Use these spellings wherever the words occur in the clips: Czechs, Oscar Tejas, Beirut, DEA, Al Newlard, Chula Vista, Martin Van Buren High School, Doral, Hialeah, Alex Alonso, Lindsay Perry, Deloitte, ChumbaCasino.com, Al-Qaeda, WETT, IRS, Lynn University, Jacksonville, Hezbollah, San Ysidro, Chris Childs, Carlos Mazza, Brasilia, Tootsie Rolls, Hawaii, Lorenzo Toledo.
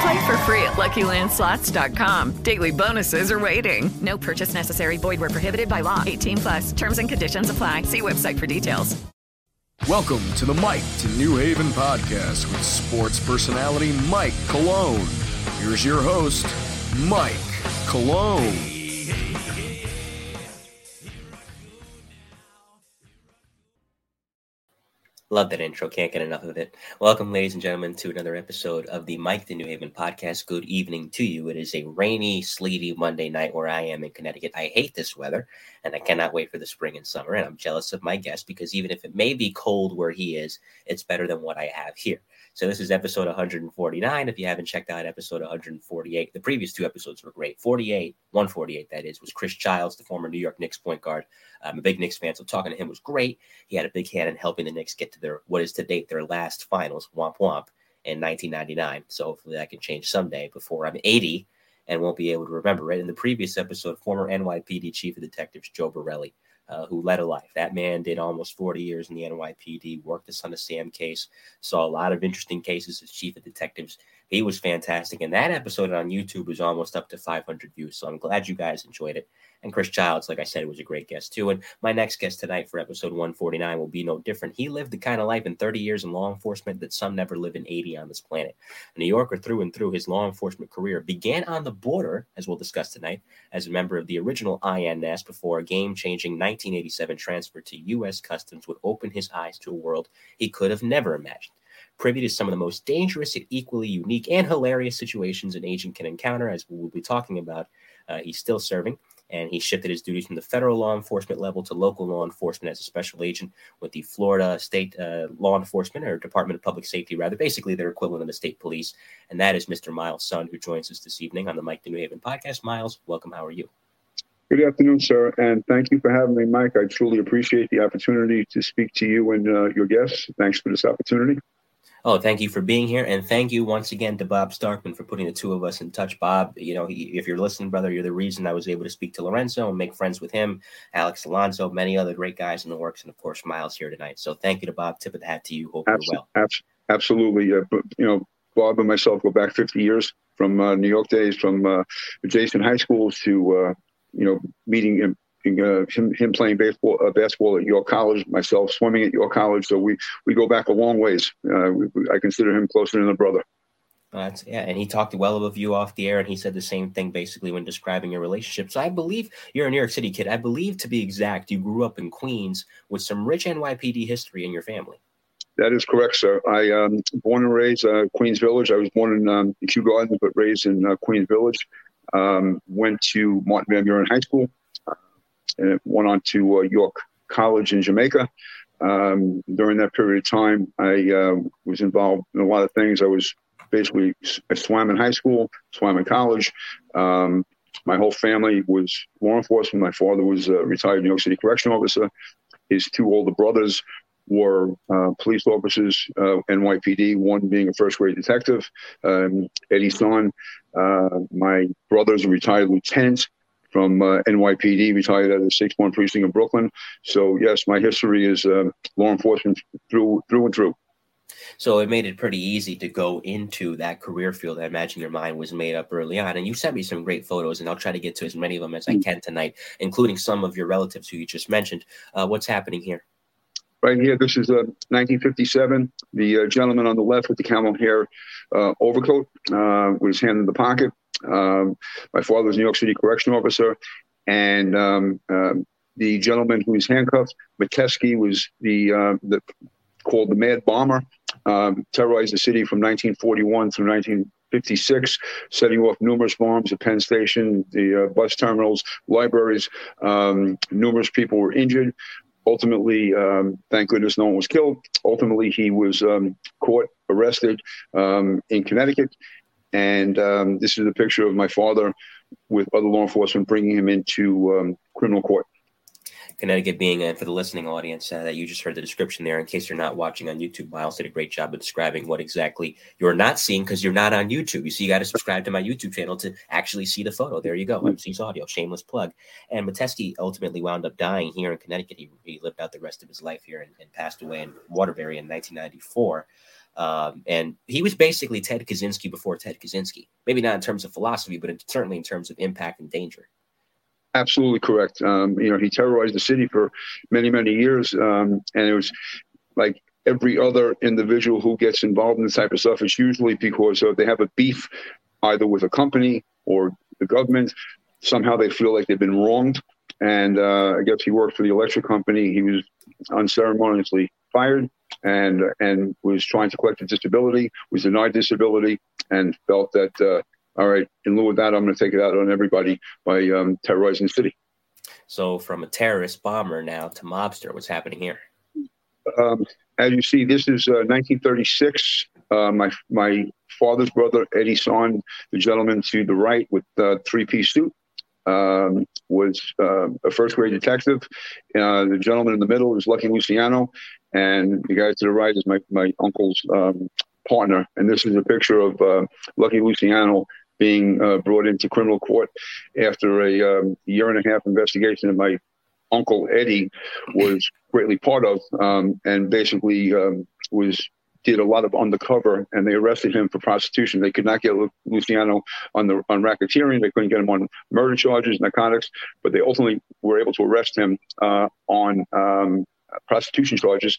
Play for free at LuckyLandSlots.com. Daily bonuses are waiting. No purchase necessary. Void where prohibited by law. 18 plus. Terms and conditions apply. See website for details. Welcome to the Mike the New Haven Podcast with sports personality Mike Colon. Here's your host, Mike Colon. Love that intro. Can't get enough of it. Welcome, ladies and gentlemen, to another episode of the Mike the New Haven Podcast. Good evening to you. It is a rainy, sleety Monday night where I am in Connecticut. I hate this weather, and I cannot wait for the spring and summer. And I'm jealous of my guest because even if it may be cold where he is, it's better than what I have here. So this is episode 149. If you haven't checked out episode 148, the previous two episodes were great. 148, that is, was Chris Childs, the former New York Knicks point guard. I'm a big Knicks fan, so talking to him was great. He had a big hand in helping the Knicks get to their, what is to date, their last finals, womp womp, in 1999. So hopefully that can change someday before I'm 80 and won't be able to remember it. In the previous episode, former NYPD chief of detectives Joe Borelli, who led a life. That man did almost 40 years in the NYPD, worked the Son of Sam case, saw a lot of interesting cases as chief of detectives. He was fantastic. And that episode on YouTube was almost up to 500 views. So I'm glad you guys enjoyed it. And Chris Childs, like I said, was a great guest too. And my next guest tonight for episode 149 will be no different. He lived the kind of life in 30 years in law enforcement that some never live in 80 on this planet. A New Yorker through and through, his law enforcement career began on the border, as we'll discuss tonight, as a member of the original INS before a game-changing 1987 transfer to U.S. Customs would open his eyes to a world he could have never imagined. Privy to some of the most dangerous and equally unique and hilarious situations an agent can encounter, as we'll be talking about. He's still serving, and he shifted his duties from the federal law enforcement level to local law enforcement as a special agent with the Florida State Law Enforcement, or Department of Public Safety, rather, basically their equivalent of the state police. And that is Mr. Miles Sun, who joins us this evening on the Mike the New Haven Podcast. Miles, welcome. How are you? Good afternoon, sir, and thank you for having me, Mike. I truly appreciate the opportunity to speak to you and your guests. Thanks for this opportunity. Oh, thank you for being here. And thank you once again to Bob Stockman for putting the two of us in touch. Bob, you know, if you're listening, brother, you're the reason I was able to speak to Lorenzo and make friends with him, Alex Alonso, many other great guys in the works, and, of course, Miles here tonight. So thank you to Bob. Tip of the hat to you. Hope you're well. Absolutely. But, you know, Bob and myself go back 50 years from New York days, from adjacent high schools to, you know, meeting him playing basketball at York College, myself swimming at York College. So we go back a long ways. I consider him closer than a brother. Yeah, and he talked well of you off the air, and he said the same thing basically when describing your relationship. So I believe you're a New York City kid. I believe, to be exact, you grew up in Queens with some rich NYPD history in your family. That is correct, sir. I born and raised Queens Village. I was born in the Kew Gardens, but raised in Queens Village. Went to Martin Van Buren High School. And went on to York College in Jamaica. During that period of time, I was involved in a lot of things. I swam in high school, swam in college. My whole family was law enforcement. My father was a retired New York City correctional officer. His two older brothers were police officers, NYPD, one being a first-grade detective, Eddie Son. My brother's a retired lieutenant from NYPD, retired at the 6th precinct in Brooklyn. So, yes, my history is law enforcement through and through. So it made it pretty easy to go into that career field. I imagine your mind was made up early on. And you sent me some great photos, and I'll try to get to as many of them as I can tonight, including some of your relatives who you just mentioned. What's happening here? Right here, this is 1957. The gentleman on the left with the camel hair overcoat with his hand in the pocket. My father was a New York City correctional officer, and the gentleman who was handcuffed. Metesky was called the Mad Bomber, terrorized the city from 1941 through 1956, setting off numerous bombs at Penn Station, the bus terminals, libraries. Numerous people were injured. Ultimately, thank goodness no one was killed. Ultimately, he was caught, arrested in Connecticut. And this is a picture of my father with other law enforcement bringing him into criminal court. Connecticut being, for the listening audience, that you just heard the description there, in case you're not watching on YouTube, Miles did a great job of describing what exactly you're not seeing because you're not on YouTube. You see, you got to subscribe to my YouTube channel to actually see the photo. There you go. MC's Audio, shameless plug. And Metesky ultimately wound up dying here in Connecticut. He lived out the rest of his life here and passed away in Waterbury in 1994. And he was basically Ted Kaczynski before Ted Kaczynski. Maybe not in terms of philosophy, but certainly in terms of impact and danger. Absolutely correct. He terrorized the city for many, many years. And it was like every other individual who gets involved in this type of stuff, it's usually because they have a beef either with a company or the government. Somehow they feel like they've been wronged. And I guess he worked for the electric company. He was unceremoniously fired and was trying to collect a disability, was denied disability, and felt that, all right, in lieu of that, I'm going to take it out on everybody by terrorizing the city. So from a terrorist bomber now to mobster, what's happening here? As you see, this is 1936. My father's brother, Eddie Son, the gentleman to the right with a three-piece suit, was a first-grade detective. The gentleman in the middle is Lucky Luciano, and the guy to the right is my uncle's partner. And this is a picture of Lucky Luciano being brought into criminal court after a year and a half investigation that my uncle Eddie was greatly part of, and basically did a lot of undercover, and they arrested him for prostitution. They could not get Luciano on racketeering. They couldn't get him on murder charges, narcotics, but they ultimately were able to arrest him on prostitution charges.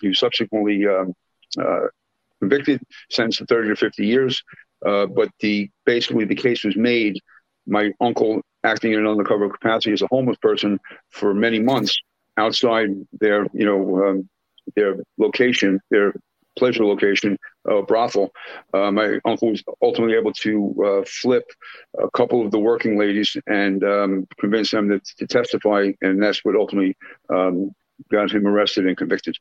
He was subsequently convicted, sentenced to 30 to 50 years. But basically the case was made. My uncle, acting in an undercover capacity as a homeless person for many months outside their location, their pleasure location, brothel. My uncle was ultimately able to flip a couple of the working ladies and convince them to testify, and that's what ultimately got him arrested and convicted.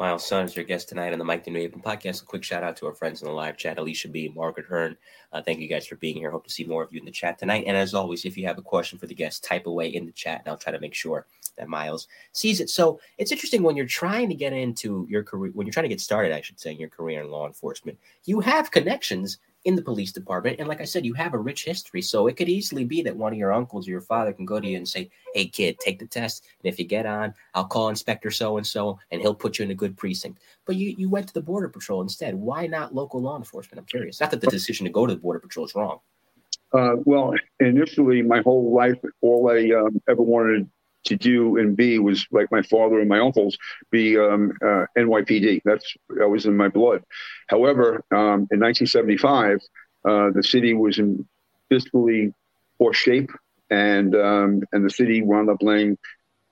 Miles Son is your guest tonight on the Mike the New Haven Podcast. A quick shout out to our friends in the live chat, Alicia B., Margaret Hearn. Thank you guys for being here. Hope to see more of you in the chat tonight. And as always, if you have a question for the guest, type away in the chat, and I'll try to make sure that Miles sees it. So it's interesting when you're trying to get into your career, when you're trying to get started, I should say, in your career in law enforcement, you have connections in the police department. And like I said, you have a rich history. So it could easily be that one of your uncles or your father can go to you and say, hey, kid, take the test. And if you get on, I'll call Inspector so-and-so, and he'll put you in a good precinct. But you went to the Border Patrol instead. Why not local law enforcement? I'm curious. Not that the decision to go to the Border Patrol is wrong. Well, initially, my whole life, all I ever wanted to do and be was, like my father and my uncles, be NYPD. That was in my blood. However, in 1975, the city was in fiscally poor shape, and the city wound up laying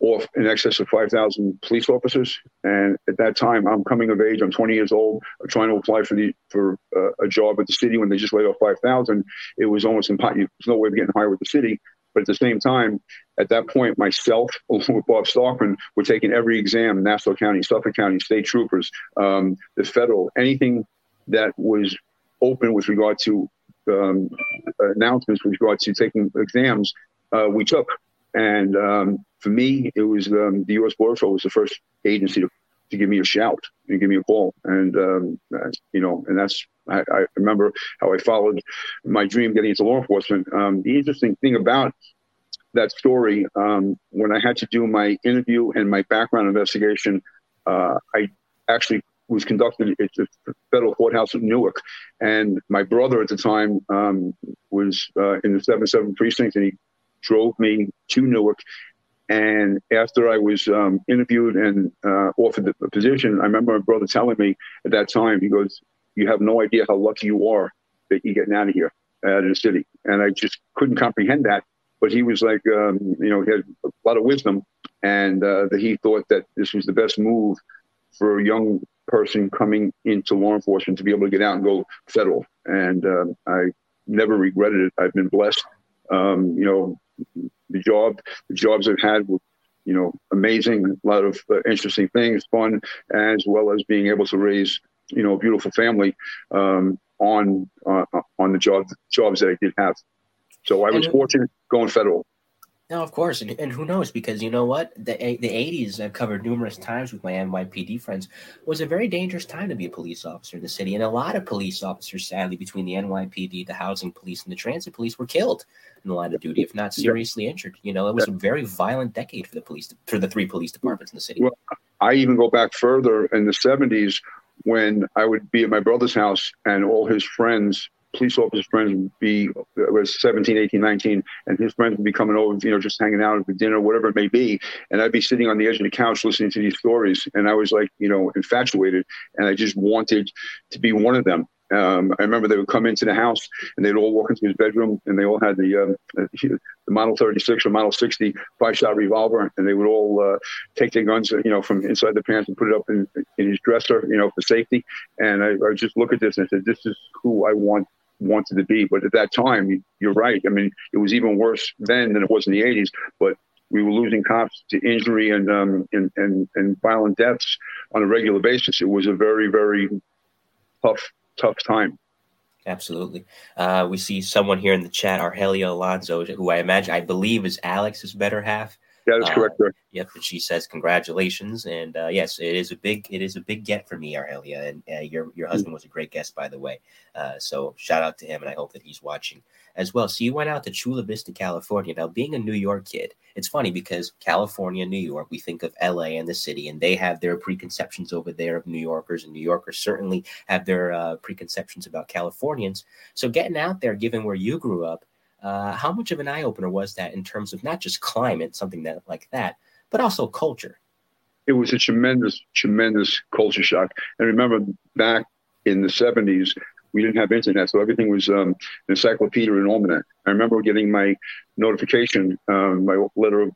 off in excess of 5,000 police officers. And at that time, I'm coming of age. I'm 20 years old. I'm trying to apply for a job at the city when they just laid off 5,000. It was almost impossible. There's no way of getting hired with the city. But at the same time, at that point, myself, along with Bob Stockman, were taking every exam, Nassau County, Suffolk County, state troopers, the federal, anything that was open with regard to announcements, with regard to taking exams, we took. And for me, it was the U.S. Border Patrol was the first agency to give me a shout and give me a call. And, I remember how I followed my dream getting into law enforcement. The interesting thing about that story, when I had to do my interview and my background investigation, I actually was conducted at the federal courthouse in Newark. And my brother at the time was in the 7-7 precinct, and he drove me to Newark. And after I was interviewed and offered the position, I remember my brother telling me at that time, he goes, "You have no idea how lucky you are that you're getting out of here, out of the city." And I just couldn't comprehend that. But he was like, he had a lot of wisdom, and that he thought that this was the best move for a young person coming into law enforcement to be able to get out and go federal. And I never regretted it. I've been blessed. The jobs I've had were, amazing, a lot of interesting things, fun, as well as being able to raise, a beautiful family on the jobs that I did have. So I was fortunate going federal. No, of course. And who knows? Because you know what? The 80s, I've covered numerous times with my NYPD friends, was a very dangerous time to be a police officer in the city. And a lot of police officers, sadly, between the NYPD, the housing police, and the transit police were killed in the line of duty, if not seriously injured. It was a very violent decade for the police, for the three police departments in the city. Well, I even go back further in the 70s when I would be at my brother's house and all his friends, police officer friends, would be 17, 18, 19, and his friends would be coming over, just hanging out for dinner, whatever it may be. And I'd be sitting on the edge of the couch listening to these stories. And I was like, infatuated. And I just wanted to be one of them. I remember they would come into the house and they'd all walk into his bedroom and they all had the Model 36 or Model 60 5-shot revolver, and they would all take their guns, from inside the pants and put it up in his dresser, for safety. And I just look at this and I said, this is who I wanted to be. But at that time, you're right. I mean, it was even worse then than it was in the 80s, but we were losing cops to injury and violent deaths on a regular basis. It was a very, very tough time. Absolutely. We see someone here in the chat, Hialeah Alonso, who I believe is Alex's better half. Yeah, that's correct, sir. Yep, and she says congratulations, and yes, it is a big get for me, Hialeah, and your husband was a great guest, by the way. So shout out to him, and I hope that he's watching as well. So you went out to Chula Vista, California. Now, being a New York kid, it's funny because California, New York, we think of L.A. and the city, and they have their preconceptions over there of New Yorkers, and New Yorkers certainly have their preconceptions about Californians. So getting out there, given where you grew up, how much of an eye-opener was that in terms of not just climate, something like that, but also culture? It was a tremendous, tremendous culture shock. And remember, back in the 70s, we didn't have internet, so everything was encyclopedia and almanac. I remember getting my notification, my letter of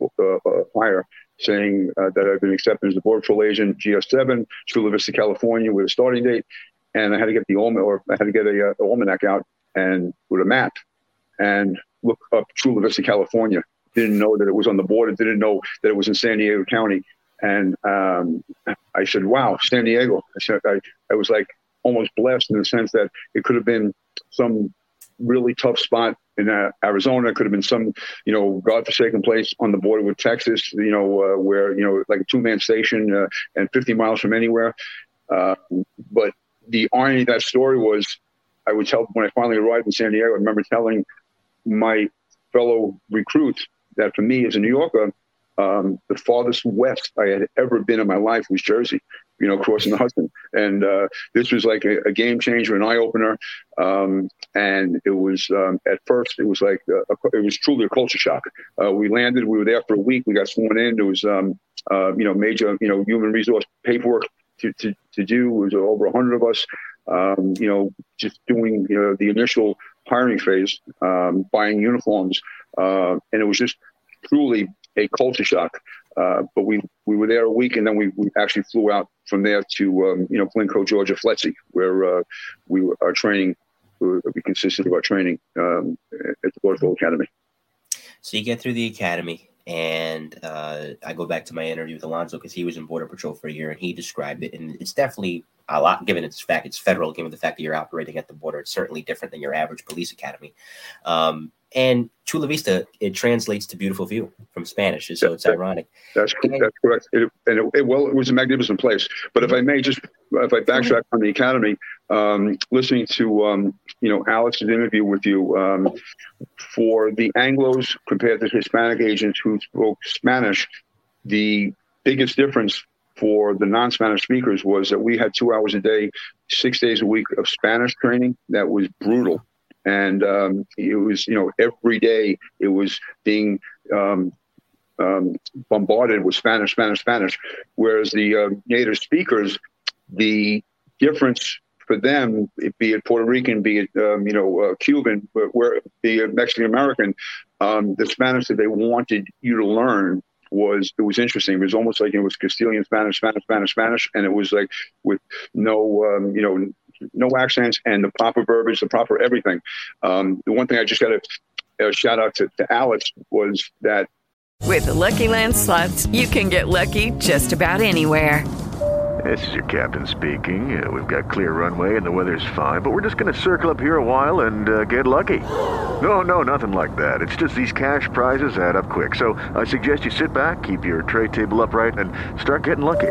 hire, saying that I've been accepted as a Border Patrol agent, GS7, Chula Vista, California, with a starting date. And I had to get an almanac out and with a map, and look up Chula Vista, California. Didn't know that it was on the border. Didn't know that it was in San Diego County. And I said, wow, San Diego. I said, I was like almost blessed in the sense that it could have been some really tough spot in Arizona. It could have been some, godforsaken place on the border with Texas, where, like a two-man station and 50 miles from anywhere. But the irony of that story was, I would tell when I finally arrived in San Diego, I remember telling my fellow recruits that for me as a New Yorker, the farthest west I had ever been in my life was Jersey, crossing the Hudson. And this was like a game changer, an eye opener. And it was, at first, it was like, it was truly a culture shock. We landed, we were there for a week, we got sworn in. There was, major, human resource paperwork to do. It was over 100 of us. Just doing the initial hiring phase, buying uniforms, and it was just truly a culture shock. But we were there a week, and then we actually flew out from there to Clinchco, Georgia, Fletzy, where we consisted of our training at the Border Academy. So you get through the academy. And I go back to my interview with Alonso because he was in Border Patrol for a year, and he described it. And it's definitely a lot, given its fact it's federal, given the fact that you're operating at the border. It's certainly different than your average police academy. And Chula Vista, it translates to beautiful view from Spanish, so it's ironic. That's correct. It was a magnificent place. But if I may, if I backtrack on the academy, listening to Alex's interview with you, for the Anglos compared to Hispanic agents who spoke Spanish, the biggest difference for the non-Spanish speakers was that we had 2 hours a day, 6 days a week of Spanish training that was brutal. And it was, every day it was being bombarded with Spanish. Whereas the native speakers, the difference for them, be it Puerto Rican, be it Cuban, be it Mexican American, the Spanish that they wanted you to learn was interesting. It was almost like it was Castilian Spanish, and it was like with no accents and the proper verbiage, the proper everything. The one thing I just got a shout out to Alex was that with the Lucky Land Slots, you can get lucky just about anywhere. This is your captain speaking. We've got clear runway and the weather's fine, but we're just going to circle up here a while and get lucky. No, nothing like that. It's just these cash prizes add up quick. So I suggest you sit back, keep your tray table upright, and start getting lucky.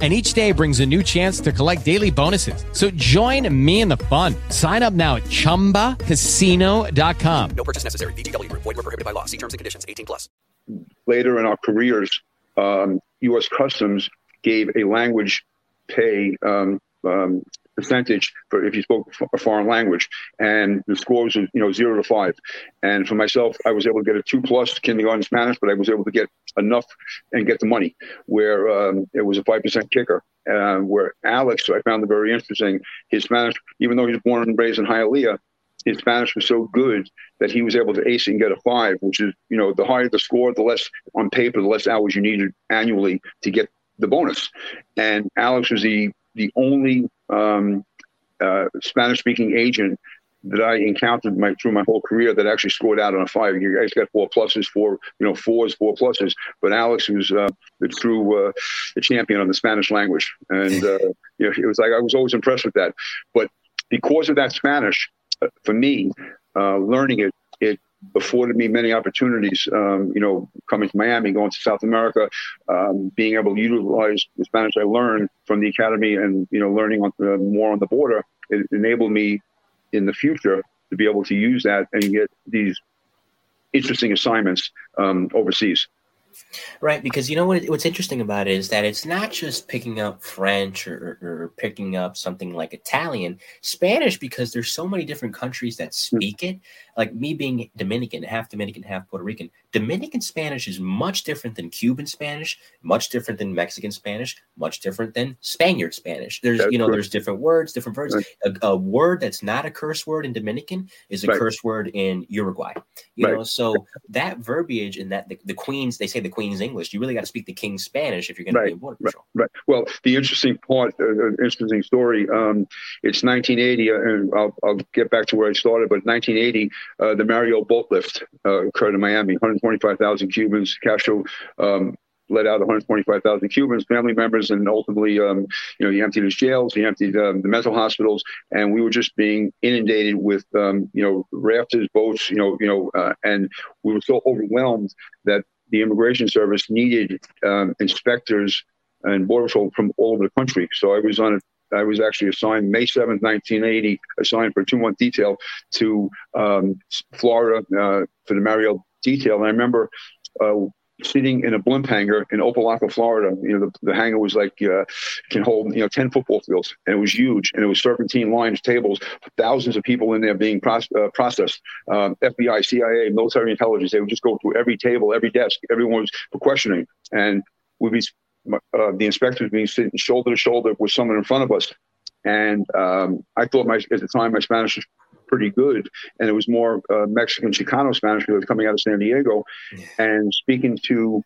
And each day brings a new chance to collect daily bonuses. So join me in the fun. Sign up now at ChumbaCasino.com. No purchase necessary. VGW. Void where prohibited by law. See terms and conditions. 18+. Later in our careers, U.S. Customs gave a language pay percentage for if you spoke a foreign language. And the scores were, 0 to 5. And for myself, I was able to get a 2+ kindergarten Spanish, but I was able to get enough and get the money, where it was a 5% kicker. Where Alex, I found it very interesting, his Spanish, even though he was born and raised in Hialeah, his Spanish was so good that he was able to ace it and get a 5, which is, the higher the score, the less on paper, the less hours you needed annually to get the bonus. And Alex was the only Spanish-speaking agent that I encountered through my whole career that actually scored out on a 5. You guys got 4+, 4s, 4+. But Alex was the true the champion on the Spanish language. And it was like I was always impressed with that. But because of that Spanish, for me, learning it afforded me many opportunities, coming to Miami, going to South America, being able to utilize the Spanish I learned from the academy and, learning more on the border. It enabled me in the future to be able to use that and get these interesting assignments overseas. Right, because what's interesting about it is that it's not just picking up French or picking up something like Italian, Spanish, because there's so many different countries that speak it. Like me being Dominican, half Puerto Rican, Dominican Spanish is much different than Cuban Spanish, much different than Mexican Spanish, much different than Spaniard Spanish. There's, there's different words, different words. Right. A word that's not a curse word in Dominican is a curse word in Uruguay. So that verbiage and that the Queens, they say the Queen's English. You really got to speak the King's Spanish if you're going to be in Border Patrol. Right. Well, the interesting part, interesting story. It's 1980, and I'll get back to where I started. But 1980, the Mario boat lift occurred in Miami. 125,000 Cubans. Castro let out 125,000 Cubans, family members, and ultimately, he emptied his jails, he emptied the mental hospitals, and we were just being inundated with, rafters, boats, and we were so overwhelmed that the Immigration Service needed inspectors and Border Patrol from all over the country. So I was actually assigned May 7th, 1980, assigned for a 2-month detail to Florida for the Mariel detail. And I remember sitting in a blimp hangar in Opa-locka, Florida. The hangar was like can hold 10 football fields, and it was huge, and it was serpentine lines, tables, thousands of people in there being processed. FBI, CIA, military intelligence. They would just go through every table, every desk. Everyone was for questioning, and we'd be the inspectors being sitting shoulder to shoulder with someone in front of us. And I thought at the time my Spanish was pretty good, and it was more Mexican Chicano Spanish because it was coming out of San Diego. And speaking to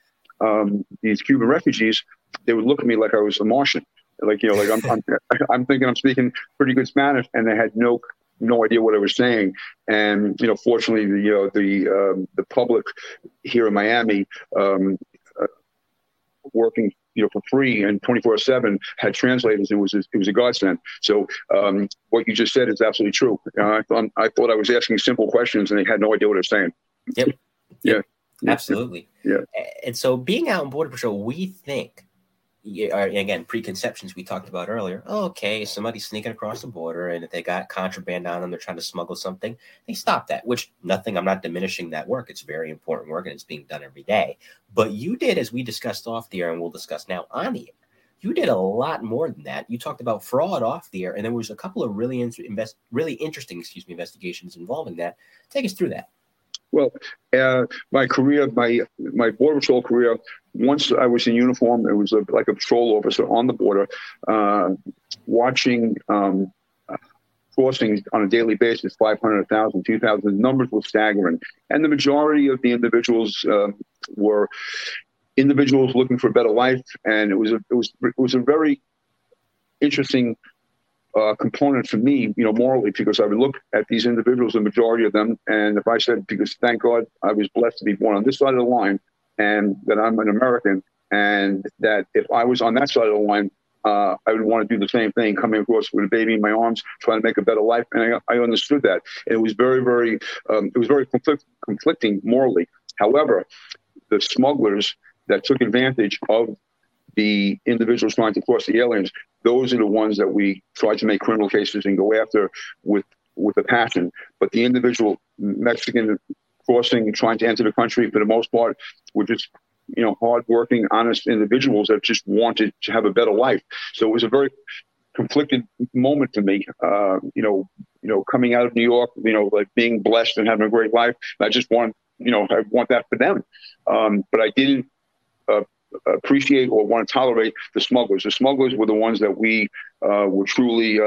these Cuban refugees, they would look at me like I was a Martian, like I'm thinking I'm speaking pretty good Spanish, and they had no idea what I was saying. And fortunately, the public here in Miami, working for free and 24/7 had translators. It was a godsend. So what you just said is absolutely true. I thought I was asking simple questions and they had no idea what I was saying. Yep. Absolutely. Yeah. And so being out in Border Patrol, we think again, preconceptions we talked about earlier. Oh, okay, somebody's sneaking across the border and if they got contraband on them, they're trying to smuggle something, they stop that, I'm not diminishing that work. It's very important work and it's being done every day. But you did, as we discussed off the air and we'll discuss now on the air, you did a lot more than that. You talked about fraud off the air, and there was a couple of really interesting investigations involving that. Take us through that. Well, my border patrol career, once I was in uniform, it was like a patrol officer on the border, watching crossings on a daily basis, 500,000, 2,000. The numbers were staggering. And the majority of the individuals were individuals looking for a better life. And it was a very interesting component for me, morally, because I would look at these individuals, the majority of them, and if I said, because thank God I was blessed to be born on this side of the line, and that I'm an American, and that if I was on that side of the line, I would want to do the same thing, coming across with a baby in my arms, trying to make a better life, and I understood that. It was very, very, conflicting morally. However, the smugglers that took advantage of the individuals trying to cross the aliens, those are the ones that we try to make criminal cases and go after with a passion. But the individual Mexican crossing, trying to enter the country, for the most part, were just, hardworking, honest individuals that just wanted to have a better life. So it was a very conflicted moment for me, coming out of New York, like being blessed and having a great life. I just want, I want that for them. But I didn't appreciate or want to tolerate the smugglers. The smugglers were the ones that we were truly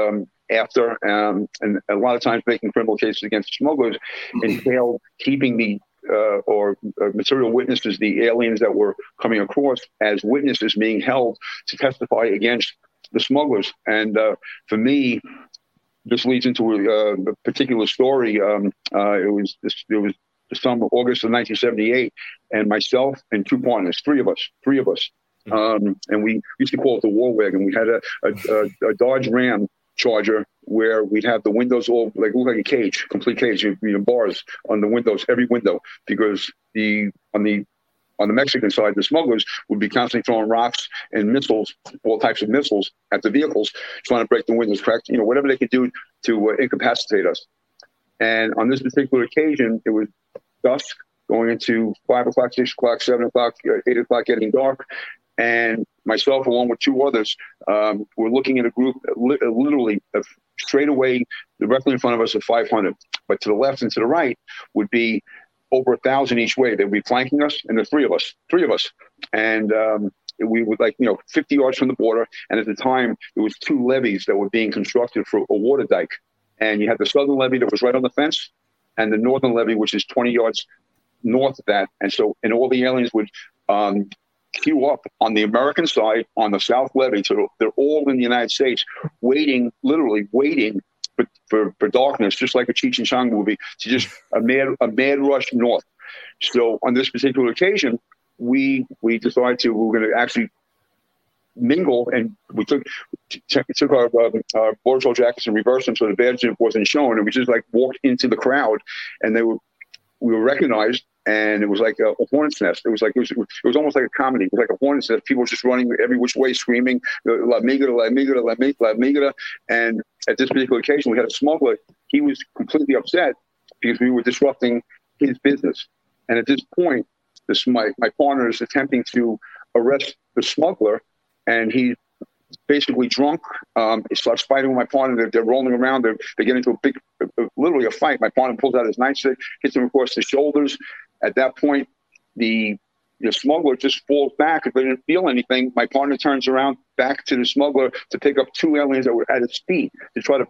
after, and a lot of times making criminal cases against smugglers entailed keeping the material witnesses, the aliens that were coming across as witnesses, being held to testify against the smugglers. And for me, this leads into a particular story. It was the summer, August of 1978, and myself and two partners, three of us. And we used to call it the war wagon. We had a Dodge Ram Charger where we'd have the windows all look like a cage, complete cage, bars on the windows, every window, because on the Mexican side, the smugglers would be constantly throwing rocks and missiles, all types of missiles at the vehicles, trying to break the windows, crack, whatever they could do to incapacitate us. And on this particular occasion, it was dusk, going into 5 o'clock, 6 o'clock, 7 o'clock, 8 o'clock, getting dark. And myself, along with two others, were looking at a group, literally straight away, directly in front of us at 500. But to the left and to the right would be over 1,000 each way. They'd be flanking us, and the three of us. And we were 50 yards from the border. And at the time, there was two levees that were being constructed for a water dike. And you had the southern levee that was right on the fence and the northern levee, which is 20 yards north of that. And so, and all the aliens would queue up on the American side on the south levee. So they're all in the United States waiting, literally waiting for darkness, just like a Cheech and Chong movie, to just a mad rush north. So on this particular occasion, we decided we were going to actually mingle, and we took our border patrol jackets and reversed them so the badge wasn't shown, and we just walked into the crowd, and we were recognized, and it was like a hornet's nest. It was almost like a comedy. It was like a hornet's nest. People were just running every which way, screaming "La migra, la migra, la migra, la migra." And at this particular occasion, we had a smuggler. He was completely upset because we were disrupting his business. And at this point, my partner is attempting to arrest the smuggler. And he's basically drunk. He starts fighting with my partner. They're rolling around. They get into literally a fight. My partner pulls out his nightstick, hits him across the shoulders. At that point, the smuggler just falls back. They didn't feel anything. My partner turns around back to the smuggler to pick up two aliens that were at his feet, to try to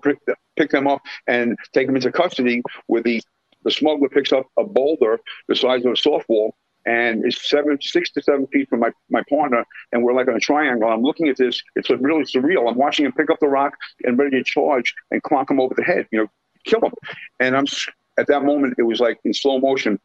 pick them up and take them into custody, where the smuggler picks up a boulder the size of a softball, and it's 6 to 7 feet from my partner, and we're on a triangle. I'm looking at this. It's really surreal. I'm watching him pick up the rock and ready to charge and clonk him over the head, kill him. And at that moment, it was in slow motion.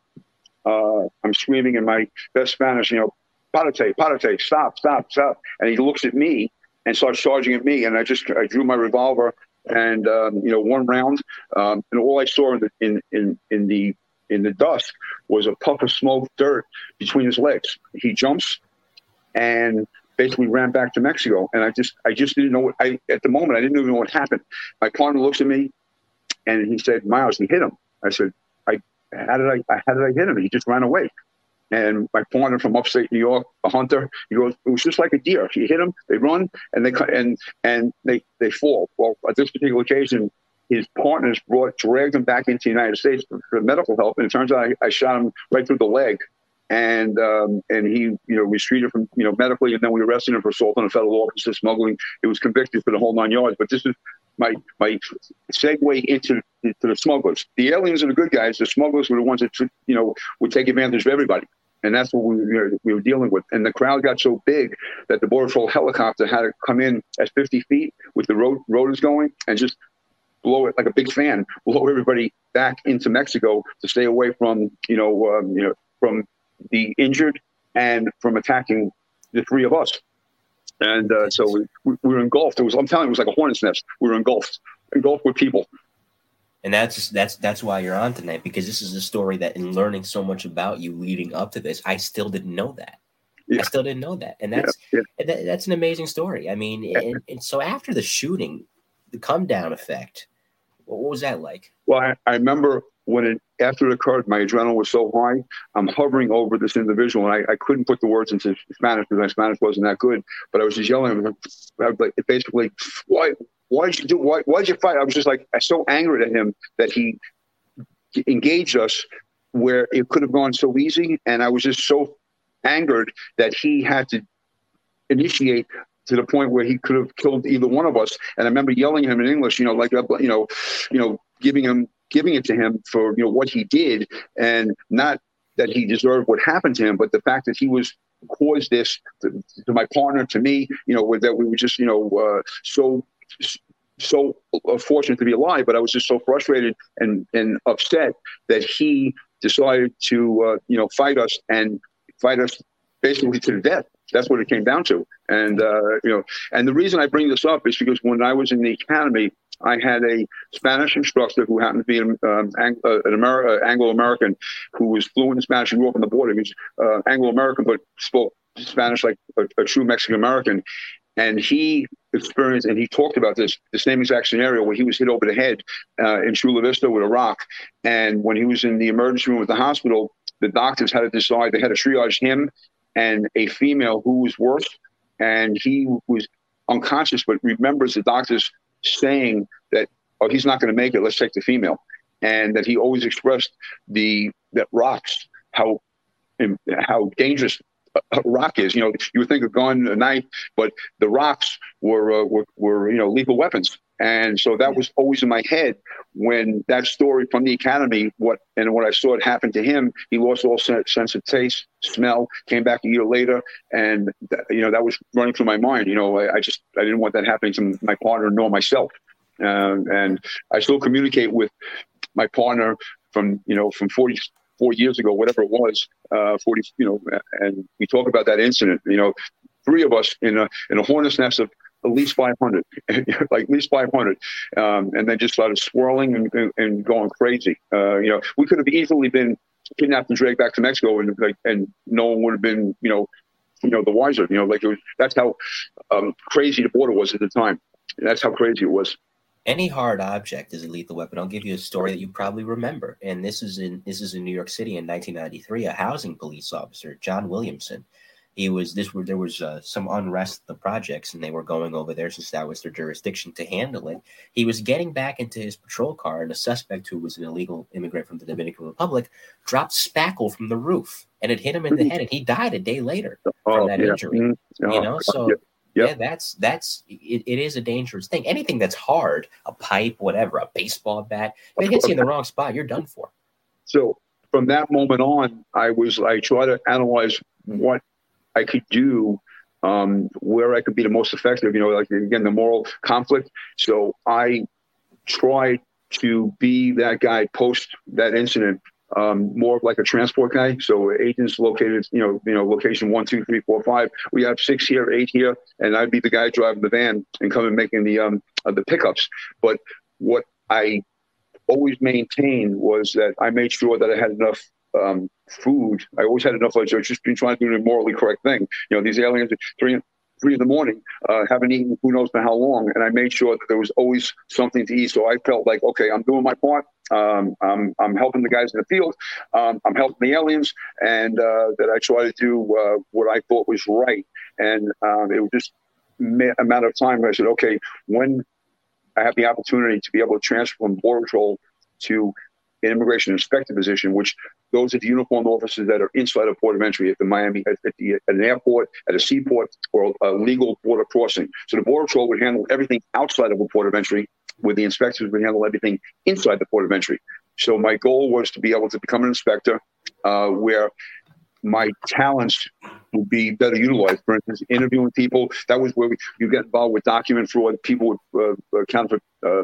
I'm screaming in my best Spanish, "Párate, párate, stop, stop, stop." And he looks at me and starts charging at me. And I drew my revolver and, one round. And all I saw in the dusk was a puff of smoke, dirt between his legs. He jumps and basically ran back to Mexico. And I just didn't know what at the moment, I didn't even know what happened. My partner looks at me and he said, "Miles, he hit him." I said, how did I hit him? He just ran away. And my partner from upstate New York, a hunter, he goes, "It was just like a deer. You hit them, they run, and they fall." Well, at this particular occasion, his partners dragged him back into the United States for medical help, and it turns out I shot him right through the leg, and he was treated from medically, and then we arrested him for assault on a federal officer, smuggling. He was convicted for the whole nine yards. But this is my segue into the smugglers. The aliens are the good guys. The smugglers were the ones that would take advantage of everybody. And that's what we were dealing with. And the crowd got so big that the Border Patrol helicopter had to come in at 50 feet with the rotors going and just blow it like a big fan, blow everybody back into Mexico to stay away from, from the injured and from attacking the three of us. And so we were engulfed. I'm telling you, it was like a hornet's nest. We were engulfed with people. And that's why you're on tonight, because this is a story that, in learning so much about you leading up to this, I still didn't know that. Yeah. I still didn't know that. And that's an amazing story. I mean, and so after the shooting, the come down effect, what was that like? Well, I remember after it occurred, my adrenaline was so high. I'm hovering over this individual, and I couldn't put the words into Spanish because my Spanish wasn't that good. But I was just yelling, basically, why did you do? Why did you fight? I was just like so angry at him that he engaged us where it could have gone so easy, and I was just so angered that he had to initiate to the point where he could have killed either one of us. And I remember yelling at him in English, giving it to him for what he did, and not that he deserved what happened to him, but the fact that he was caused this to my partner, to me, that we were just so fortunate to be alive. But I was just so frustrated and upset that he decided to fight us basically to death. That's what it came down to. And and the reason I bring this up is because when I was in the academy, I had a Spanish instructor who happened to be an Anglo-American who was fluent in Spanish and grew up on the border. He was Anglo-American, but spoke Spanish like a true Mexican-American. And he experienced, and he talked about the same exact scenario where he was hit over the head in Chula Vista with a rock. And when he was in the emergency room at the hospital, the doctors had to decide, they had to triage him and a female who was worse. And he was unconscious, but remembers the doctors saying that, "Oh, he's not going to make it. Let's take the female," and that he always expressed that rocks, how dangerous a rock is. You would think a gun, a knife, but the rocks were lethal weapons. And so that was always in my head when that story from the academy, what I saw it happen to him. He lost all sense of taste, smell, came back a year later. And, that was running through my mind. I didn't want that happening to my partner nor myself. And I still communicate with my partner from 44 years ago, whatever it was, 40, and we talk about that incident, three of us in a hornet's nest of at least 500, and they just started swirling and going crazy. We could have easily been kidnapped and dragged back to Mexico, and no one would have been, the wiser. That's how crazy the border was at the time. That's how crazy it was. Any hard object is a lethal weapon. I'll give you a story that you probably remember, and this is in New York City in 1993. A housing police officer, John Williamson. There was some unrest at the projects, and they were going over there since that was their jurisdiction to handle it. He was getting back into his patrol car, and a suspect who was an illegal immigrant from the Dominican Republic dropped spackle from the roof, and it hit him in the head, and he died a day later from that injury. Mm-hmm. That's it is a dangerous thing. Anything that's hard, a pipe, whatever, a baseball bat, if it hits you in the wrong spot, you're done for. So from that moment on, I try to analyze what I could do, where I could be the most effective, the moral conflict. So I tried to be that guy post that incident, more of like a transport guy. So agents located, location 1, 2, 3, 4, 5. We have 6 here, 8 here, and I'd be the guy driving the van and coming making the pickups. But what I always maintained was that I made sure that I had enough food. I always had enough. I've just been trying to do the morally correct thing. These aliens, 3 in the morning, haven't eaten who knows for how long. And I made sure that there was always something to eat. So I felt like, okay, I'm doing my part. I'm helping the guys in the field. I'm helping the aliens, and that I try to do what I thought was right. And it was just a matter of time. I said, okay, when I have the opportunity to be able to transfer from Border Patrol to an immigration inspector position, which those are the uniformed officers that are inside a port of entry at the Miami, at an airport, at a seaport, or a legal border crossing. So the Border Patrol would handle everything outside of a port of entry, where the inspectors would handle everything inside the port of entry. So my goal was to be able to become an inspector, where my talents would be better utilized. For instance, interviewing people. That was where you get involved with document fraud. People would account for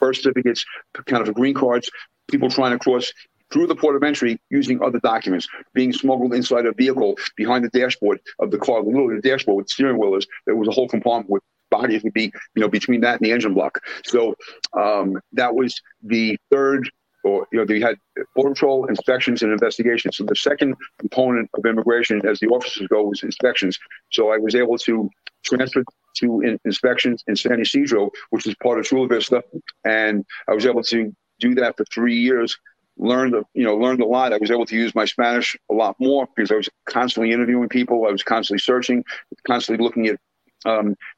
birth certificates, account for green cards. People trying to cross through the port of entry using other documents, being smuggled inside a vehicle behind the dashboard of the car, literally the dashboard with steering wheelers. There was a whole compartment with bodies would be, you know, between that and the engine block. So that was the third, or, you know, they had Border Patrol, inspections, and investigations. So the second component of immigration, as the officers go, was inspections. So I was able to transfer to inspections in San Ysidro, which is part of Chula Vista. And I was able to do that for 3 years, learned a lot. I was able to use my Spanish a lot more because I was constantly interviewing people. I was constantly searching, constantly looking at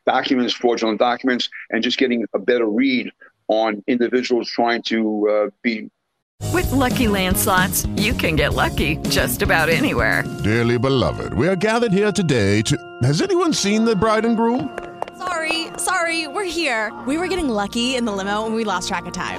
documents, fraudulent documents, and just getting a better read on individuals trying to be. With Lucky Land Slots, you can get lucky just about anywhere. Dearly beloved, we are gathered here today to... Has anyone seen the bride and groom? Sorry, we're here. We were getting lucky in the limo and we lost track of time.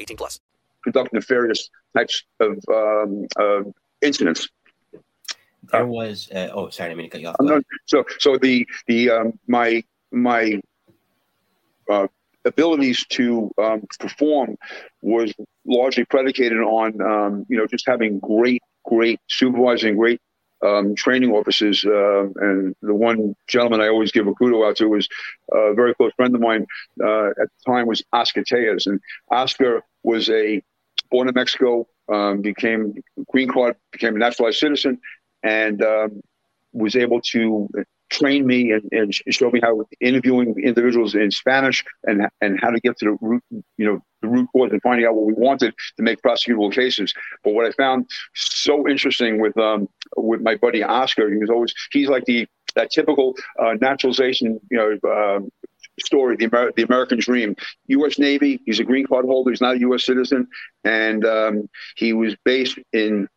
18 plus. Conduct nefarious types of incidents. There was... sorry, I didn't mean to cut you off. My abilities to perform was largely predicated on, just having great supervising, great training officers. And the one gentleman I always give a kudo out to was a very close friend of mine at the time was Oscar Tejas. And Oscar was born in Mexico, became green card, became a naturalized citizen, and was able to train me and show me how interviewing individuals in Spanish and how to get to the root, the root cause and finding out what we wanted to make prosecutable cases. But what I found so interesting with my buddy Oscar, he's like that typical naturalization, story, the American dream. U.S. Navy. He's a green card holder. He's not a U.S. citizen, and he was based in.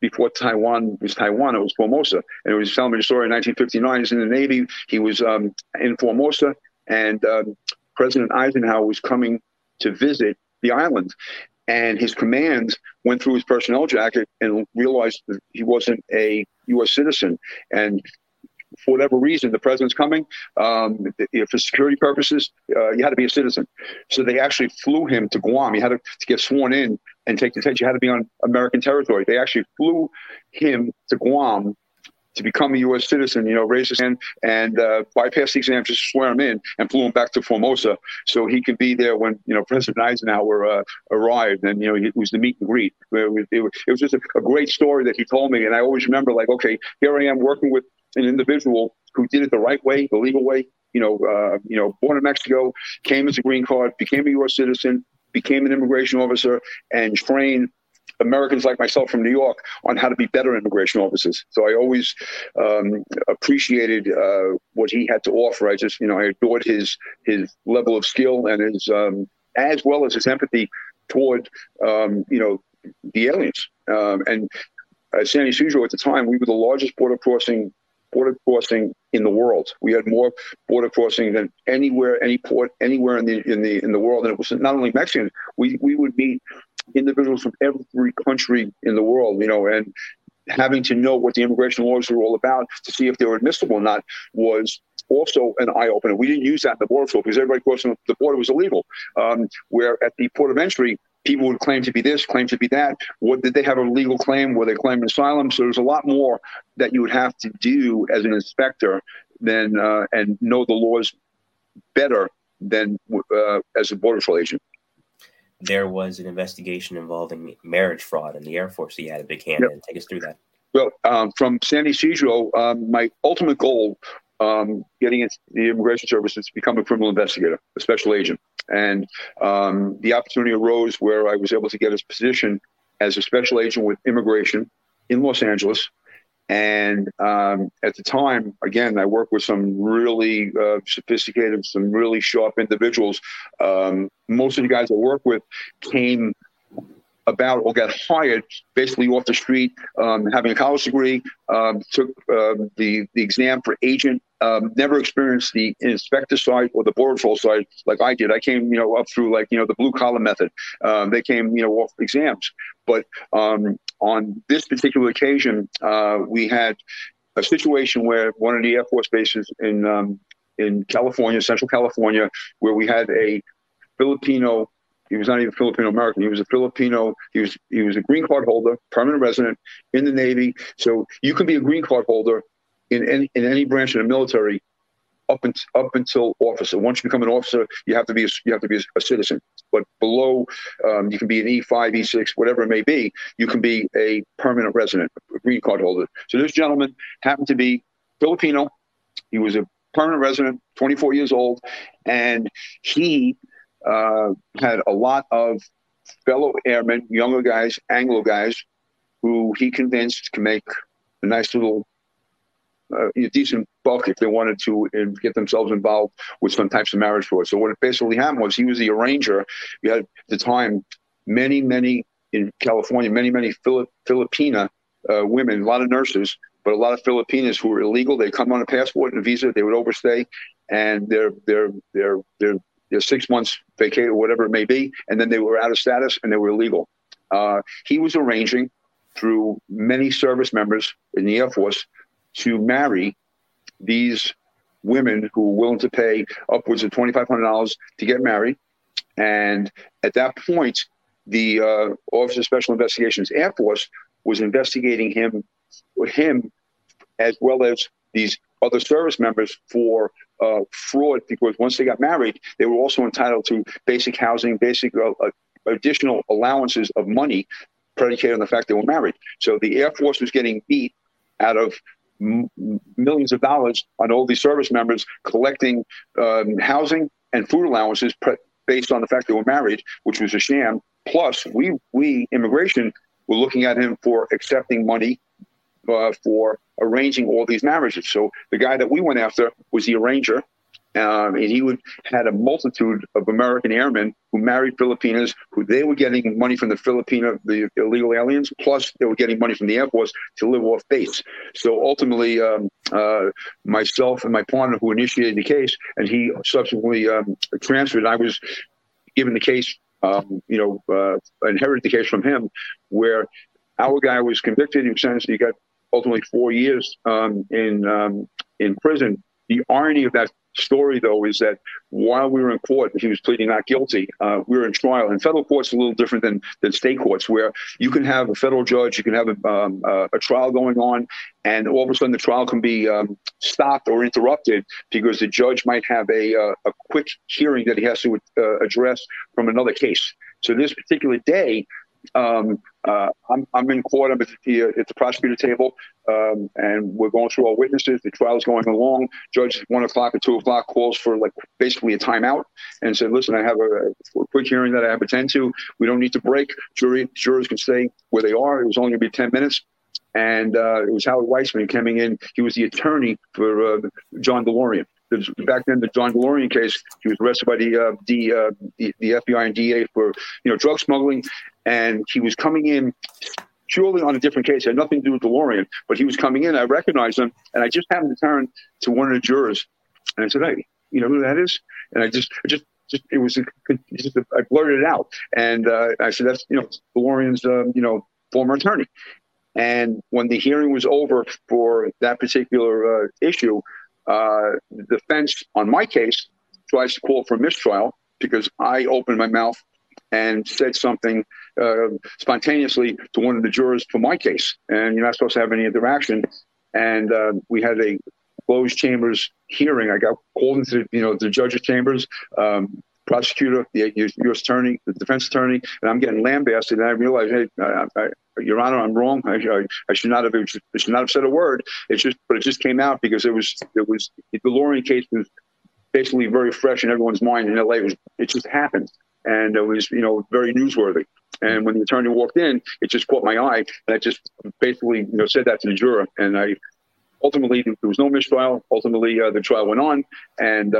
Before Taiwan, it was Formosa. And it was telling me the story in 1959. He's in the Navy. He was in Formosa, and President Eisenhower was coming to visit the island. And his command went through his personnel jacket and realized that he wasn't a U.S. citizen. And for whatever reason, the president's coming. For security purposes, you had to be a citizen. So they actually flew him to Guam. He had to get sworn in and take the test. You had to be on American territory. They actually flew him to Guam to become a U.S. citizen, raise his hand and bypass the exam, just swear him in, and flew him back to Formosa so he could be there when, President Eisenhower arrived. And, it was the meet and greet. It was just a great story that he told me. And I always remember, like, okay, here I am working with an individual who did it the right way, the legal way, born in Mexico, came as a green card, became a U.S. citizen, became an immigration officer, and trained Americans like myself from New York on how to be better immigration officers. So I always appreciated what he had to offer. I just, I adored his level of skill and his, as well as his empathy toward, the aliens. And at San Ysidro at the time, we were the largest border crossing in the world. We had more border crossing than anywhere, any port, anywhere in the world. And it was not only Mexican. We would meet individuals from every country in the world, and having to know what the immigration laws were all about to see if they were admissible or not was also an eye-opener. We didn't use that in the border patrol because everybody crossing the border was illegal. Where at the port of entry, people would claim to be this, claim to be that. Did they have a legal claim? Were they claiming asylum? So there's a lot more that you would have to do as an inspector than and know the laws better than as a border patrol agent. There was an investigation involving marriage fraud in the Air Force. He had a big hand. Yep. In. Take us through that. Well, from San Ysidro, my ultimate goal getting into the immigration service is to become a criminal investigator, a special agent. And the opportunity arose where I was able to get a position as a special agent with immigration in Los Angeles. And at the time, again, I worked with some really sophisticated, some really sharp individuals. Most of the guys I worked with came about or got hired basically off the street, having a college degree, took the exam for agent, never experienced the inspector side or the border patrol side like I did. I came, up through the blue collar method. They came, off exams. But on this particular occasion, we had a situation where one of the Air Force bases in California, Central California, where we had a Filipino. He was not even Filipino American. He was a Filipino. He was a green card holder, permanent resident in the Navy. So you can be a green card holder in any branch of the military up until officer. Once you become an officer, you have to be a citizen. But below, you can be an E5, E6, whatever it may be. You can be a permanent resident, a green card holder. So this gentleman happened to be Filipino. He was a permanent resident, 24 years old, and he had a lot of fellow airmen, younger guys, Anglo guys, who he convinced to make a nice little decent buck if they wanted to and get themselves involved with some types of marriage fraud. So what it basically happened was he was the arranger. We had at the time many in California, many Filipina women, a lot of nurses, but a lot of Filipinas who were illegal. They come on a passport and a visa. They would overstay, and their 6 months vacate or whatever it may be, and then they were out of status and they were illegal. He was arranging through many service members in the Air Force to marry these women who were willing to pay upwards of $2,500 to get married. And at that point, the Office of Special Investigations Air Force was investigating him as well as these other service members for fraud, because once they got married, they were also entitled to basic housing, basic additional allowances of money predicated on the fact they were married. So the Air Force was getting beat out of millions of dollars on all these service members collecting housing and food allowances based on the fact they were married, which was a sham. Plus, we immigration were looking at him for accepting money for arranging all these marriages. So the guy that we went after was the arranger, and he had a multitude of American airmen who married Filipinas, who they were getting money from the illegal aliens, plus they were getting money from the Air Force to live off base. So ultimately, myself and my partner who initiated the case, and he subsequently transferred, I was given the case, inherited the case from him, where our guy was convicted. He was sentenced. He got ultimately 4 years in prison. The irony of that story, though, is that while we were in court, he was pleading not guilty. We were in trial, and federal court's a little different than state courts, where you can have a federal judge, you can have a trial going on, and all of a sudden the trial can be stopped or interrupted because the judge might have a quick hearing that he has to address from another case. So this particular day, I'm in court. I'm at the prosecutor table, and we're going through our witnesses. The trial's going along. Judge at 1 o'clock or 2 o'clock calls for basically a timeout and said, "Listen, I have a quick hearing that I have to attend to. We don't need to break. Jurors can stay where they are. It was only going to be 10 minutes." And it was Howard Weissman coming in. He was the attorney for John DeLorean. Back then, the John DeLorean case, he was arrested by the FBI and DA for drug smuggling, and he was coming in purely on a different case. It had nothing to do with DeLorean, but he was coming in. I recognized him, and I just happened to turn to one of the jurors, and I said, "Hey, you know who that is?" And I blurted it out, and I said, "That's DeLorean's, former attorney." And when the hearing was over for that particular issue, the defense on my case tries to call for a mistrial because I opened my mouth and said something spontaneously to one of the jurors for my case. And you're not supposed to have any interaction. And we had a closed chambers hearing. I got called into the judge's chambers, prosecutor, the U.S. attorney, the defense attorney, and I'm getting lambasted. And I realized, hey, Your Honor, I'm wrong. I should not have said a word. It just came out because it was the DeLorean case was basically very fresh in everyone's mind in LA. It just happened, and it was very newsworthy. And when the attorney walked in, it just caught my eye, and I just basically said that to the juror. And I ultimately there was no mistrial. Ultimately, the trial went on, and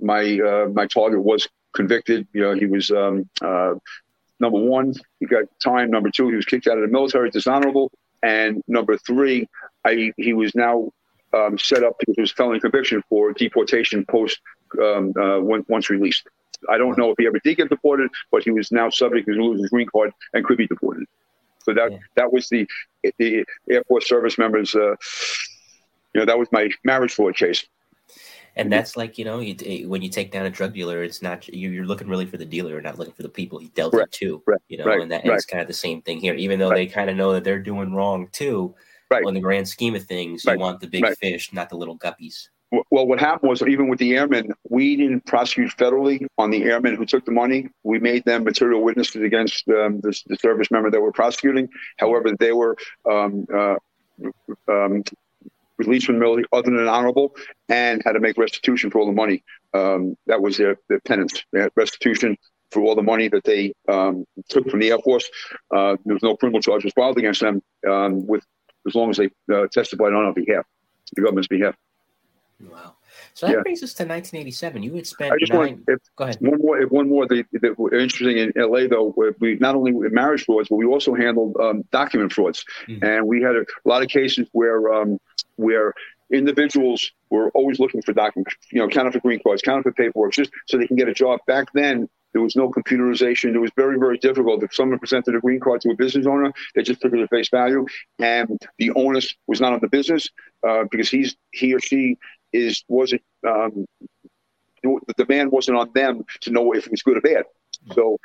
my target was convicted. He was. Number one, he got time. Number two, he was kicked out of the military, dishonorable. And number three, he was now set up because it was felony conviction for deportation post once released. I don't know if he ever did get deported, but he was now subject to lose his green card and could be deported. So that was the Air Force service members. That was my marriage fraud case. And that's like, when you take down a drug dealer, it's not you're looking really for the dealer, not looking for the people he dealt it to. Right, and it's kind of the same thing here. Even though they kind of know that they're doing wrong too, on the grand scheme of things, you want the big fish, not the little guppies. Well, what happened was even with the airmen, we didn't prosecute federally on the airmen who took the money. We made them material witnesses against the service member that we're prosecuting. However, they were released from the military other than honorable, and had to make restitution for all the money. That was their penance. They had restitution for all the money that they took from the Air Force. There was no criminal charges filed against them as long as they testified on our behalf, the government's behalf. Wow. So that brings us to 1987. You had spent Go ahead. One more. The interesting in LA, though, we not only marriage frauds, but we also handled document frauds. Mm-hmm. And we had a lot of cases where individuals were always looking for documents, counterfeit green cards, counterfeit paperwork, just so they can get a job. Back then, there was no computerization. It was very, very difficult. If someone presented a green card to a business owner, they just took it at face value. And the onus was not on the business because the demand wasn't on them to know if it was good or bad. So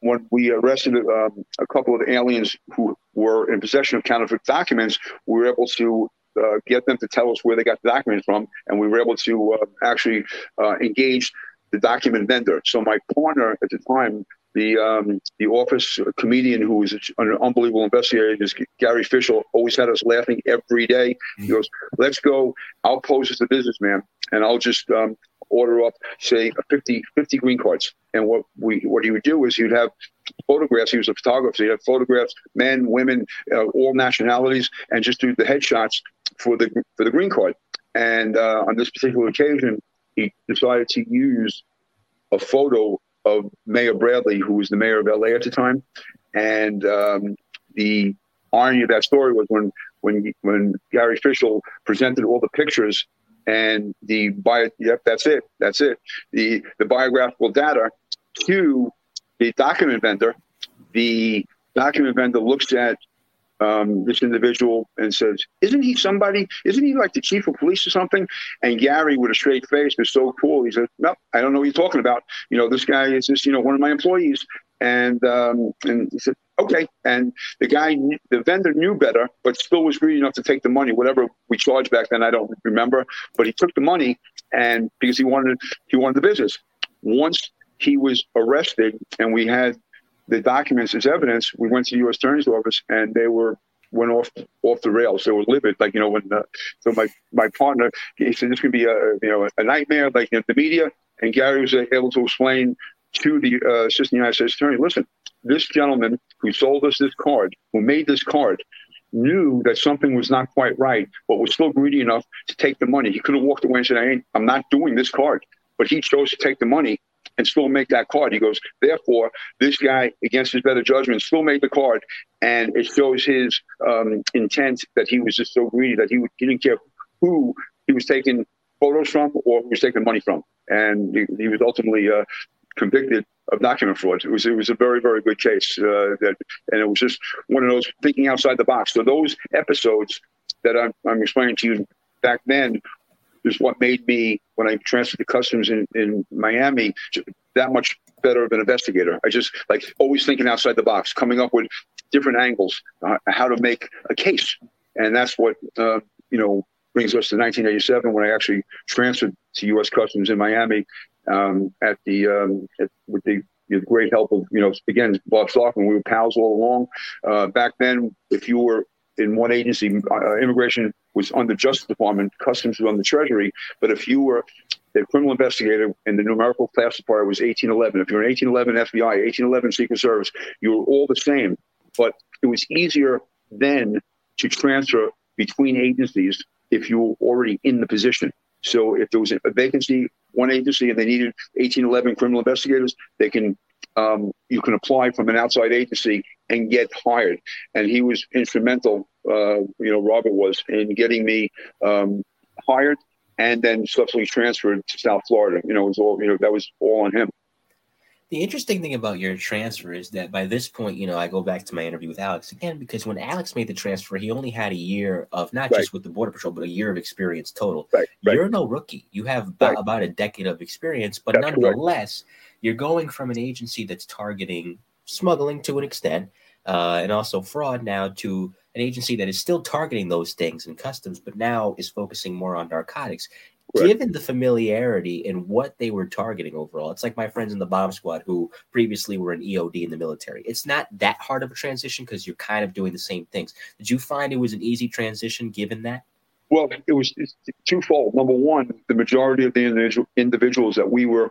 when we arrested a couple of aliens who were in possession of counterfeit documents, we were able to get them to tell us where they got the documents from, and we were able to actually engage the document vendor. So my partner at the time, the office comedian who was an unbelievable investigator, Gary Fishel, always had us laughing every day. He goes, "Let's go. I'll pose as the businessman, and I'll just order up, say, 50 green cards." And what he would do is he'd have photographs. He was a photographer. He had photographs, men, women, all nationalities, and just do the headshots for the green card. And on this particular occasion, he decided to use a photo of Mayor Bradley, who was the mayor of LA at the time. And the irony of that story was when Gary Fishel presented all the pictures and the that's it. The biographical data to the document vendor. The document vendor looks at this individual and says, "Isn't he somebody? Isn't he like the chief of police or something?" And Gary, with a straight face, was so cool. He said, "No, I don't know what you're talking about. This guy is just, one of my employees." And he said, "Okay." And the vendor knew better, but still was greedy enough to take the money, whatever we charged back then. I don't remember, but he took the money, and because he wanted the business. Once he was arrested, and we had the documents as evidence, we went to the U.S. Attorney's office, and they went off the rails. They were livid, so my partner, he said, "This could be a nightmare, the media." And Gary was able to explain to the assistant United States attorney, "Listen, this gentleman who sold us this card, who made this card, knew that something was not quite right, but was still greedy enough to take the money. He could have walked away and said, I'm not doing this card, but he chose to take the money." and still make that card. He goes, therefore, this guy, against his better judgment, still made the card. And it shows his intent, that he was just so greedy that he didn't care who he was taking photos from or who was taking money from. And he was ultimately convicted of document fraud. It was a very, very good case. And it was just one of those thinking outside the box. So those episodes that I'm explaining to you back then is what made me, when I transferred to customs in Miami, that much better of an investigator. I just like always thinking outside the box, coming up with different angles, how to make a case. And that's what, brings us to 1987, when I actually transferred to U.S. Customs in Miami with the great help of, again, Bob Stockman. We were pals all along. Back then, if you were in one agency, immigration was under the Justice Department, Customs was under the Treasury. But if you were a criminal investigator and the numerical classifier was 1811, if you were an 1811 FBI, 1811 Secret Service, you were all the same. But it was easier then to transfer between agencies if you were already in the position. So if there was a vacancy, one agency, and they needed 1811 criminal investigators, they can you can apply from an outside agency and get hired. And he was instrumental, Robert was, in getting me hired and then subsequently transferred to South Florida. It was all, that was all on him. The interesting thing about your transfer is that by this point, I go back to my interview with Alex again, because when Alex made the transfer, he only had a year of not just with the Border Patrol, but a year of experience total. Right. You're no rookie. You have about a decade of experience, but that's nonetheless, correct. You're going from an agency that's targeting smuggling to an extent and also fraud now to an agency that is still targeting those things in customs, but now is focusing more on narcotics. Right. Given the familiarity and what they were targeting overall, it's like my friends in the bomb squad who previously were an EOD in the military. It's not that hard of a transition because you're kind of doing the same things. Did you find it was an easy transition given that? Well, it was twofold. Number one, the majority of the individuals that we were.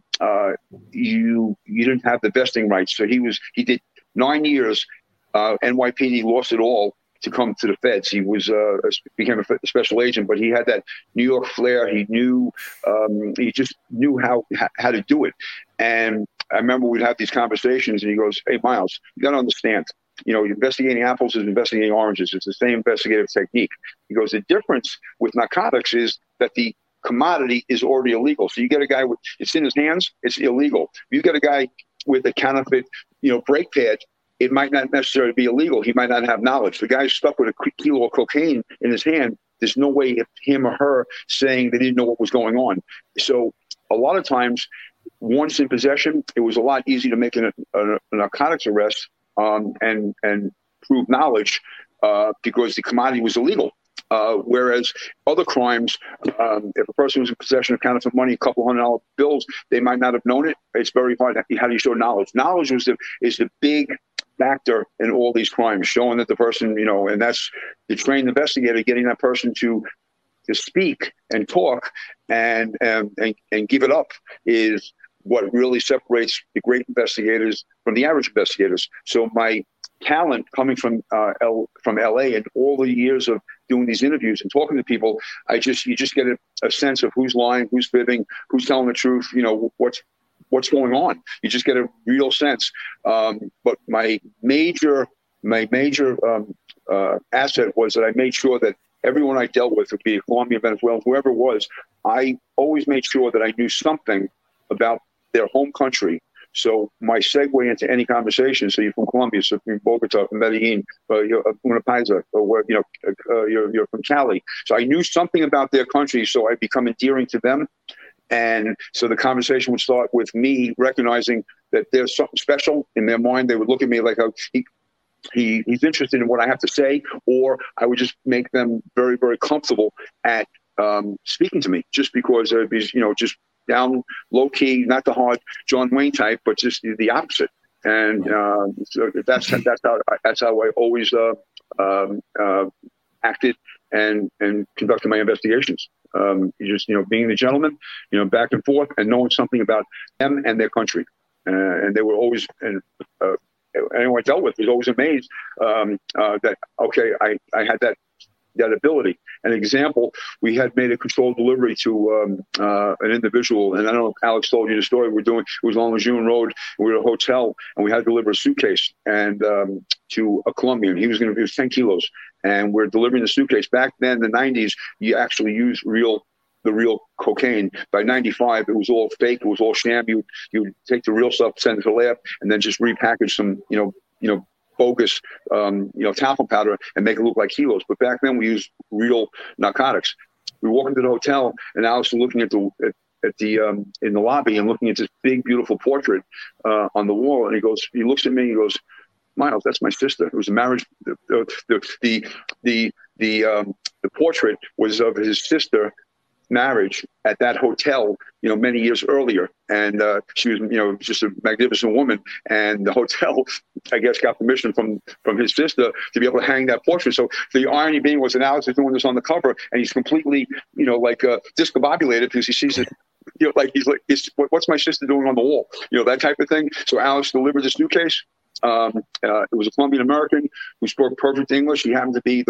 you didn't have the vesting rights. So he did 9 years. NYPD lost it all to come to the feds. He was became a special agent, but he had that New York flair. He knew, he just knew how to do it. And I remember we'd have these conversations, and he goes, "Hey, Miles, you got to understand. Investigating apples is investigating oranges. It's the same investigative technique." He goes, "The difference with narcotics is that the commodity is already illegal. So you get a guy with it's in his hands, it's illegal. You get a guy with a counterfeit, brake pad." It might not necessarily be illegal. He might not have knowledge. The guy's stuck with a kilo of cocaine in his hand. There's no way of him or her saying they didn't know what was going on. So a lot of times, once in possession, it was a lot easier to make a narcotics arrest and prove knowledge because the commodity was illegal. Whereas other crimes, if a person was in possession of counterfeit money, a couple $100 bills, they might not have known it. It's very hard. How do you show knowledge? Knowledge is the big factor in all these crimes, showing that the person, and that's the trained investigator getting that person to speak and talk and give it up is what really separates the great investigators from the average investigators. So my talent coming from LA and all the years of doing these interviews and talking to people, you just get a sense of who's lying, who's fibbing, who's telling the truth, what's what's going on. You just get a real sense. But my major asset was that I made sure that everyone I dealt with, be it Colombia, Venezuela, whoever it was, I always made sure that I knew something about their home country. So my segue into any conversation, so you're from Colombia, so from Bogota, from Medellin, you're from Paisa, or you're from Cali. So I knew something about their country, so I become endearing to them. And so the conversation would start with me recognizing that there's something special in their mind. They would look at me like, oh, he's interested in what I have to say, or I would just make them very, very comfortable at speaking to me, just because it would be, just down low key, not the hard John Wayne type, but just the opposite. And so that's how I always acted and conducted my investigations. Being the gentleman, back and forth, and knowing something about them and their country. And they were always, and anyone I dealt with was always amazed that, I had that ability. An example, we had made a controlled delivery to an individual, and I don't know if Alex told you the story we're doing. It was along Lejeune Road. We were at a hotel, and we had to deliver a suitcase and to a Colombian. He was 10 kilos, and we're delivering the suitcase. Back then, the 90s, you actually used the real cocaine. By 95, it was all fake. It was all sham. You take the real stuff, send it to the lab, and then just repackage some, bogus, talcum powder and make it look like kilos. But back then we used real narcotics. We walk into the hotel, and Alex was looking at the in the lobby and looking at this big, beautiful portrait on the wall. And he looks at me and he goes, Miles, that's my sister. It was a marriage. The portrait was of his sister marriage at that hotel, many years earlier. And she was, just a magnificent woman. And the hotel, I guess, got permission from his sister to be able to hang that portrait. So the irony being was that Alex is doing this on the cover, and he's completely, discombobulated because he sees it. What's my sister doing on the wall? That type of thing. So Alex delivered this suitcase. It was a Colombian American who spoke perfect English. He happened to be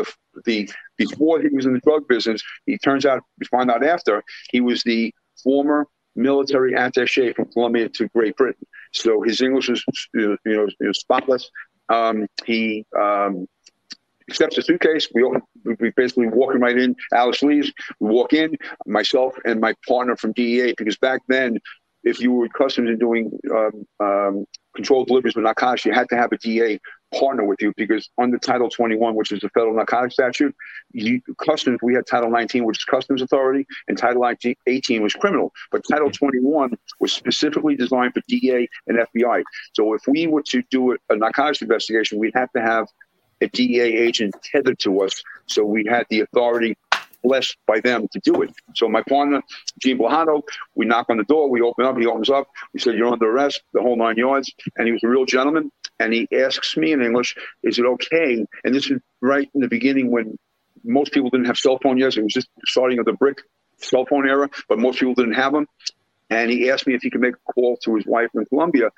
before he was in the drug business. He turns out, we find out after, he was the former military attaché from Colombia to Great Britain. So his English was, spotless. He accepts the suitcase. We basically walking right in. Alice leaves. We walk in, myself and my partner from DEA, because back then, if you were accustomed to doing controlled deliveries with narcotics, you had to have a DA partner with you, because under Title 21, which is the federal narcotics statute, customs, we had Title 19, which is customs authority, and Title 18 was criminal. But Title 21 was specifically designed for DA and FBI. So if we were to do a narcotics investigation, we'd have to have a DEA agent tethered to us, so we had the authority blessed by them to do it. So my partner, Gene Blahado, we knock on the door, we open up, he opens up, we said, you're under arrest, the whole 9 yards. And he was a real gentleman. And he asks me in English, is it okay? And this is right in the beginning when most people didn't have cell phone yet. It was just starting of the brick cell phone era, but most people didn't have them. And he asked me if he could make a call to his wife in Colombia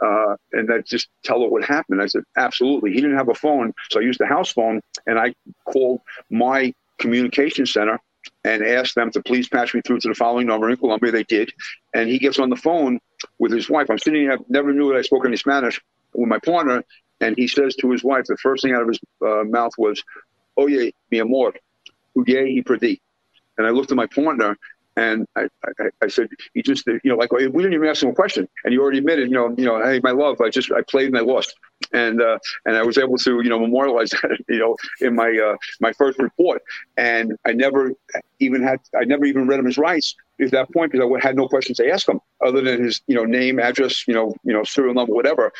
and that just tell her what happened. I said, absolutely. He didn't have a phone, so I used the house phone, and I called my communication center and asked them to please patch me through to the following number in Colombia. They did. And he gets on the phone with his wife. I'm sitting here, I never knew that I spoke any Spanish, with my partner. And he says to his wife, the first thing out of his mouth was, oye, mi amor, jugué y perdí. And I looked at my partner and I said, he just, we didn't even ask him a question. And he already admitted, hey, my love, I played and I lost. And I was able to, memorialize that, in my my first report. And I never even read him his rights at that point, because I had no questions to ask him other than his, name, address, serial number, whatever.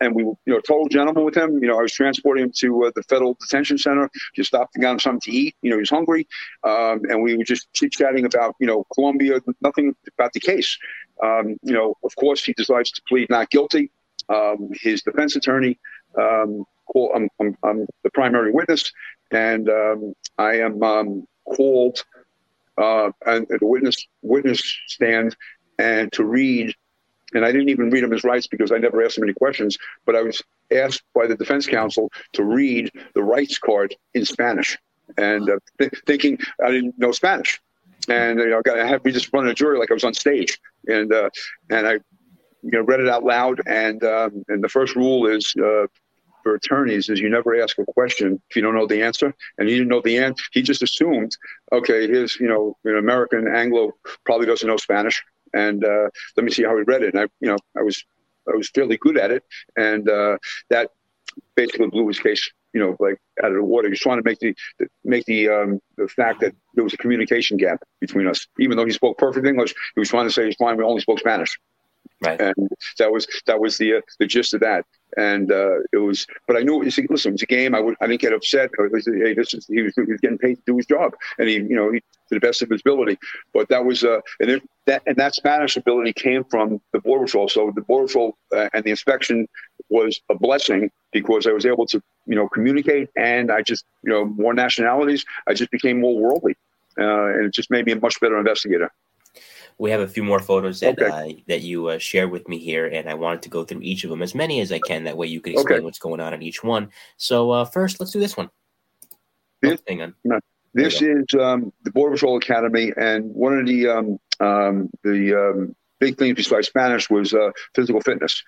And we were, total gentlemen with him. I was transporting him to the federal detention center. Just stopped and got him something to eat. He was hungry. And we were just chit-chatting about, Colombia, nothing about the case. Of course, he decides to plead not guilty. His defense attorney, I'm the primary witness, and I am called at the witness stand and to read. And I didn't even read him his rights because I never asked him any questions, but I was asked by the defense counsel to read the rights card in Spanish, and thinking I didn't know Spanish. And we just run a jury like I was on stage, and I read it out loud. And the first rule is for attorneys is you never ask a question if you don't know the answer. And he didn't know the answer. He just assumed, okay, here's an American Anglo probably doesn't know Spanish, and let me see how he read it. And I was fairly good at it, and that basically blew his case, out of the water. He's trying to make the fact that there was a communication gap between us, even though he spoke perfect English. He was trying to say he's fine. We only spoke Spanish, right? And that was the gist of that. And it was, but I knew. You see, listen, it's a game. I didn't get upset. Hey, he was getting paid to do his job, and he to the best of his ability. But that was that Spanish ability came from the Border Patrol. So the Border Patrol and the inspection was a blessing because I was able to communicate, and I just more nationalities. I just became more worldly, and it just made me a much better investigator. We have a few more photos that you shared with me here, and I wanted to go through each of them, as many as I can. That way you can explain what's going on in each one. So first, let's do this one. This is the Border Patrol Academy, and one of the big things besides Spanish was physical fitness.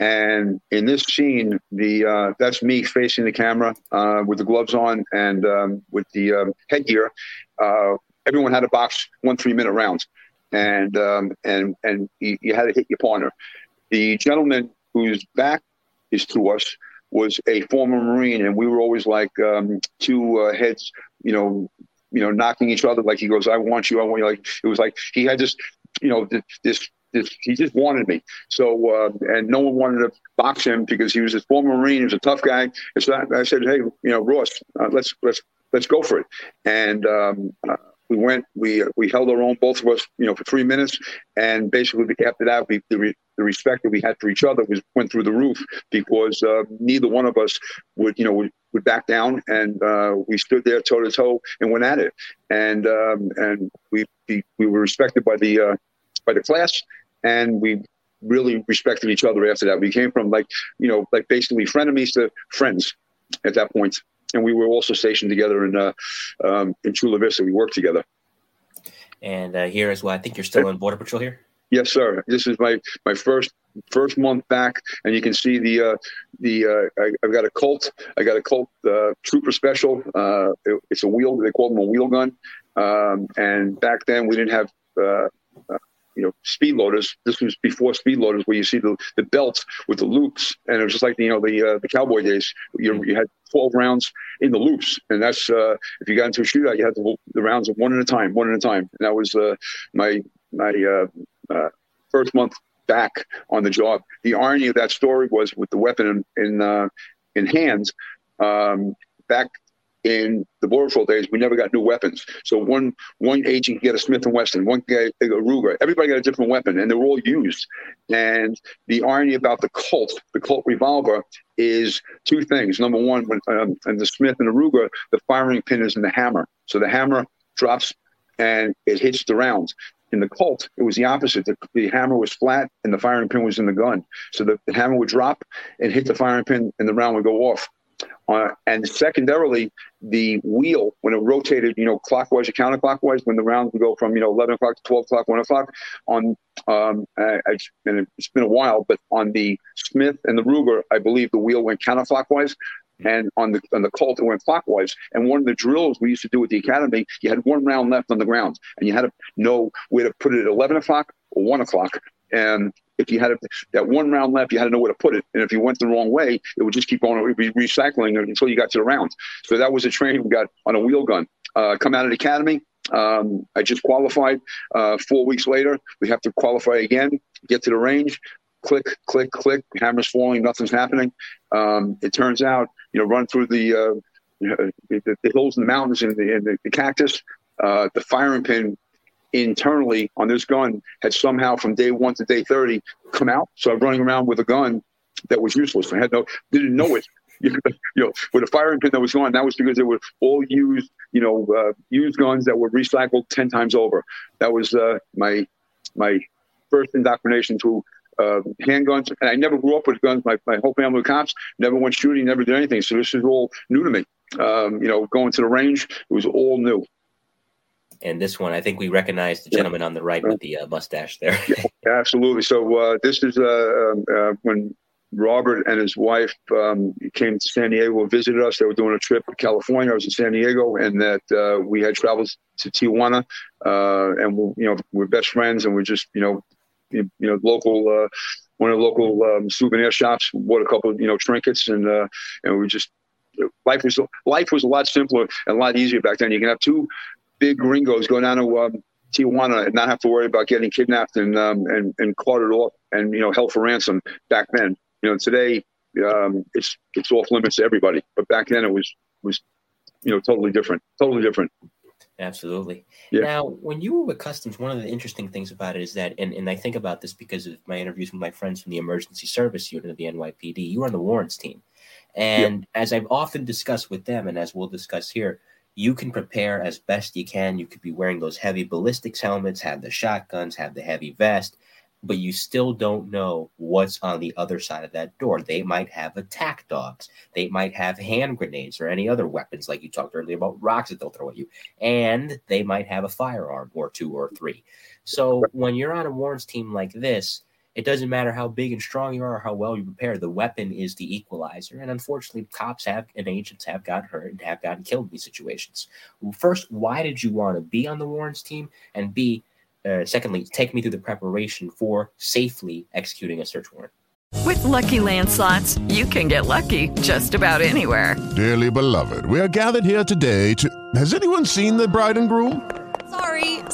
And in this scene, that's me facing the camera with the gloves on and with the headgear. Everyone had to box 1 3-minute rounds. And you had to hit your partner. The gentleman whose back is to us was a former Marine, and we were always like two heads, knocking each other. Like he goes, "I want you, I want you." Like it was like he had this, this. He just wanted me. So and no one wanted to box him because he was a former Marine. He was a tough guy. And so I said, "Hey, Ross, let's go for it." And we went. We held our own, both of us, for 3 minutes, and basically after that, the respect that we had for each other went through the roof because neither one of us would back down, and we stood there toe to toe and went at it, and we were respected by the class, and we really respected each other after that. We came from like basically frenemies to friends at that point. And we were also stationed together in Chula Vista. We worked together. And here as well, I think you're still on Border Patrol here? Yes, sir. This is my first month back, and you can see I've got a Colt. I got a Colt Trooper Special. It's a wheel. They called them a wheel gun. And back then we didn't have speed loaders. This was before speed loaders, where you see the belt with the loops, and it was just like the cowboy days. You had 12 rounds in the loops, and that's if you got into a shootout, you had the rounds of one at a time. And that was my first month back on the job. The irony of that story was with the weapon in hand. Back in the Border Patrol days, we never got new weapons. So one agent could get a Smith & Wesson, one guy a Ruger. Everybody got a different weapon, and they were all used. And the irony about the Colt revolver is two things. Number one, when and the Smith and the Ruger, the firing pin is in the hammer. So the hammer drops, and it hits the round. In the Colt, it was the opposite. The hammer was flat, and the firing pin was in the gun. So the hammer would drop and hit the firing pin, and the round would go off. And secondarily, the wheel, when it rotated, clockwise or counterclockwise, when the rounds would go from 11 o'clock to 12 o'clock, 1 o'clock, on and it's been a while, but on the Smith and the Ruger, I believe the wheel went counterclockwise, and on the Colt it went clockwise. And one of the drills we used to do at the academy, you had one round left on the ground, and you had to know where to put it at 11 o'clock or 1 o'clock. And if you had that one round left, you had to know where to put it. And if you went the wrong way, it would just keep on. It would be recycling until you got to the round. So that was a training we got on a wheel gun. Come out of the academy. I just qualified. 4 weeks later, we have to qualify again, get to the range. Click, click, click. Hammer's falling. Nothing's happening. It turns out, run through the hills and the mountains and the cactus. The firing pin internally on this gun had somehow from day 1 to day 30 come out. So I'm running around with a gun that was useless. I had didn't know it. With a firing pin that was gone, that was because they were all used, used guns that were recycled 10 times over. That was my first indoctrination to handguns. And I never grew up with guns. My whole family were cops, never went shooting, never did anything. So this is all new to me. Going to the range, it was all new. and this one. I think we recognize the gentleman on the right with the mustache there. Absolutely. So this is when Robert and his wife came to San Diego and visited us. They were doing a trip to California. I was in San Diego, and that we had traveled to Tijuana, and we're best friends, and we're just local. One of the local souvenir shops, bought a couple of trinkets, and we just life was a lot simpler and a lot easier back then. You can have two big gringos go down to Tijuana and not have to worry about getting kidnapped and carted off and held for ransom back then. Today it's off limits to everybody, but back then it was totally different. Absolutely. Yeah. Now, when you were with Customs, one of the interesting things about it is that, and I think about this because of my interviews with my friends from the Emergency Service Unit of the NYPD, you were on the warrants team. And as I've often discussed with them, and as we'll discuss here, you can prepare as best you can. You could be wearing those heavy ballistics helmets, have the shotguns, have the heavy vest, but you still don't know what's on the other side of that door. They might have attack dogs. They might have hand grenades or any other weapons, like you talked earlier about rocks that they'll throw at you. And they might have a firearm or two or three. So when you're on a warrants team like this, it doesn't matter how big and strong you are or how well you prepare. The weapon is the equalizer. And unfortunately, cops and agents have gotten hurt and have gotten killed in these situations. First, why did you want to be on the warrants team? And B, secondly, take me through the preparation for safely executing a search warrant. With Lucky Land Slots, you can get lucky just about anywhere. Dearly beloved, we are gathered here today to... Has anyone seen the bride and groom?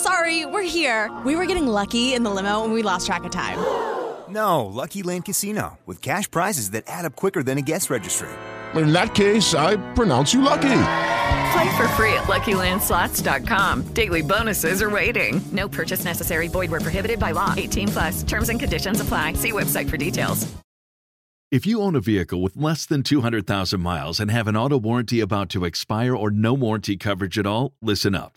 Sorry, we're here. We were getting lucky in the limo and we lost track of time. No, Lucky Land Casino, with cash prizes that add up quicker than a guest registry. In that case, I pronounce you lucky. Play for free at LuckyLandSlots.com. Daily bonuses are waiting. No purchase necessary. Void where prohibited by law. 18+. Terms and conditions apply. See website for details. If you own a vehicle with less than 200,000 miles and have an auto warranty about to expire or no warranty coverage at all, listen up.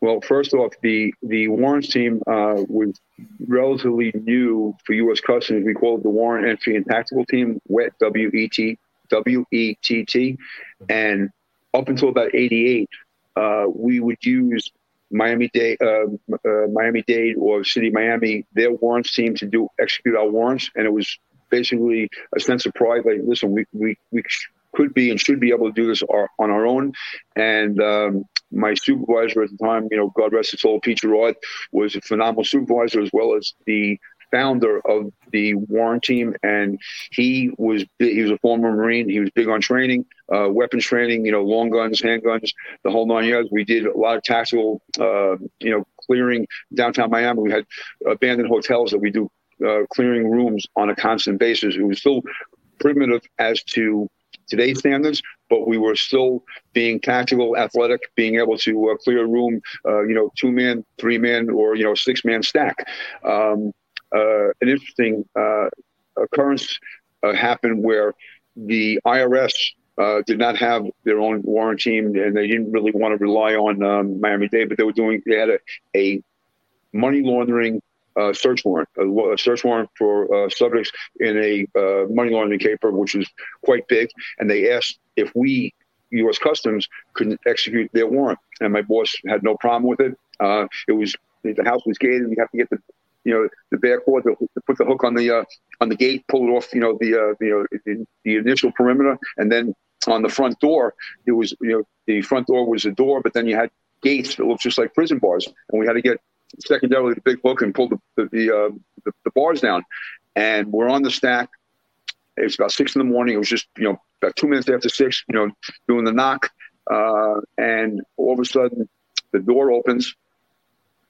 Well, first off, the warrants team was relatively new for U.S. Customs. We called it the Warrant Entry and Tactical Team, WETT, W-E-T-T. And up until about 88, we would use Miami-Dade or City of Miami, their warrants team, to execute our warrants. And it was basically a sense of pride. Like, listen, we could be and should be able to do this on our own. And my supervisor at the time, God rest his soul, Pete Gerard, was a phenomenal supervisor as well as the founder of the warrant team. And he was a former Marine. He was big on training, weapons training, long guns, handguns, the whole 9 yards. We did a lot of tactical, clearing downtown Miami. We had abandoned hotels that we do clearing rooms on a constant basis. It was still primitive as to today's standards, but we were still being tactical, athletic, being able to clear a room, 2-man, 3-man, or 6-man stack. An interesting occurrence happened where the IRS did not have their own warrant team, and they didn't really want to rely on Miami-Dade, but they had a money laundering search warrant for subjects in a money laundering caper, which was quite big. And they asked if we, U.S. Customs, couldn't execute their warrant. And my boss had no problem with it. It was, the house was gated. You have to get the bear cord to put the hook on the gate, pull it off, the initial perimeter. And then on the front door, it was, the front door was a door, but then you had gates that looked just like prison bars. And we had to get secondarily the big hook and pull the bars down. And we're on the stack. It was about 6 a.m. It was just, about 2 minutes after 6, doing the knock. And all of a sudden the door opens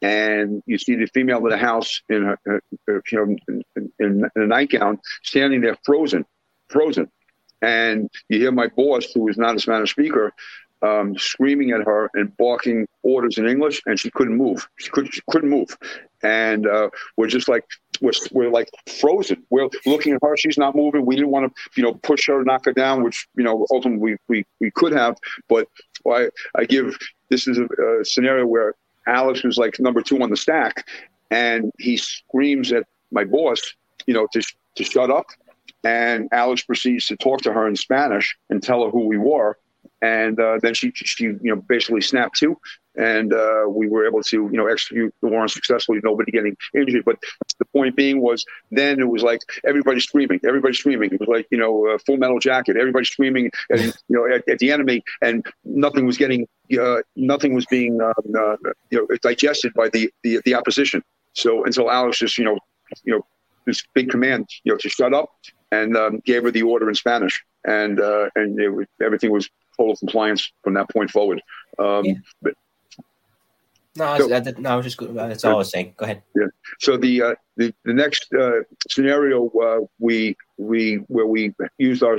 and you see the female of the house in a nightgown standing there frozen. And you hear my boss, who is not a Spanish speaker, screaming at her and barking orders in English, and she couldn't move. She couldn't move. And we're just like We're like frozen. We're looking at her. She's not moving. We didn't want to, push her, knock her down, which, ultimately we could have. But this is a scenario where Alex was like number two on the stack, and he screams at my boss, to shut up. And Alex proceeds to talk to her in Spanish and tell her who we were. And then she basically snapped to, and we were able to, execute the warrant successfully, nobody getting injured. But the point being was, then it was like everybody screaming. It was like, Full Metal Jacket, everybody screaming and, at the enemy, and nothing was getting, digested by the opposition. So until Alex just, this big command, to shut up, and gave her the order in Spanish, and everything was total compliance from that point forward. I was just good. That's all I was saying. Go ahead. Yeah. So the next scenario, we used our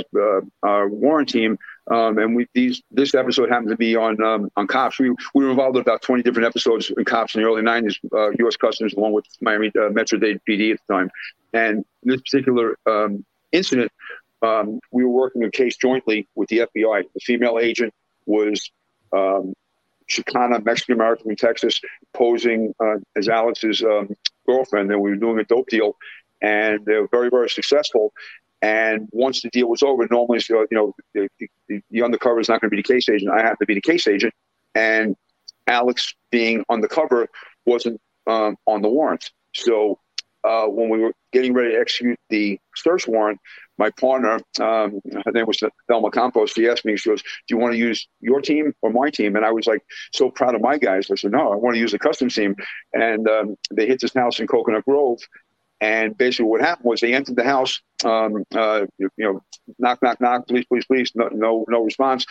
warrant team, and this episode happened to be on cops. We were involved in about 20 different episodes in cops in the early 90s, U.S. Customs, along with Miami Metro-Dade PD at the time. And this particular incident, we were working a case jointly with the FBI. The female agent was Chicana, Mexican-American from Texas, posing as Alex's girlfriend. And we were doing a dope deal, and they were very, very successful. And once the deal was over, normally, the undercover is not going to be the case agent. I have to be the case agent. And Alex, being undercover, wasn't on the warrant. So when we were getting ready to execute the search warrant, my partner, her name was Thelma Campos, she asked me, she goes, do you want to use your team or my team? And I was like, so proud of my guys. I said, no, I want to use the customs team. And they hit this house in Coconut Grove. And basically what happened was they entered the house, knock, knock, knock, please, please, please. No response.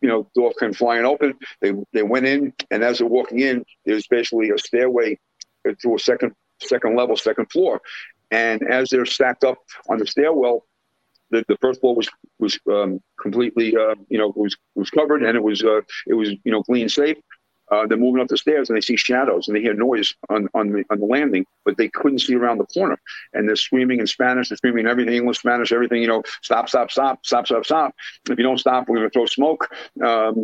Door came flying open. They went in. And as they're walking in, there's basically a stairway to a second floor. And as they're stacked up on the stairwell, the first floor was completely was covered, and it was clean safe. They're moving up the stairs, and they see shadows, and they hear noise on the landing, but they couldn't see around the corner. And they're screaming in Spanish, they're screaming in everything, English, Spanish, everything. Stop, stop, stop, stop, stop, stop. If you don't stop, we're going to throw smoke, or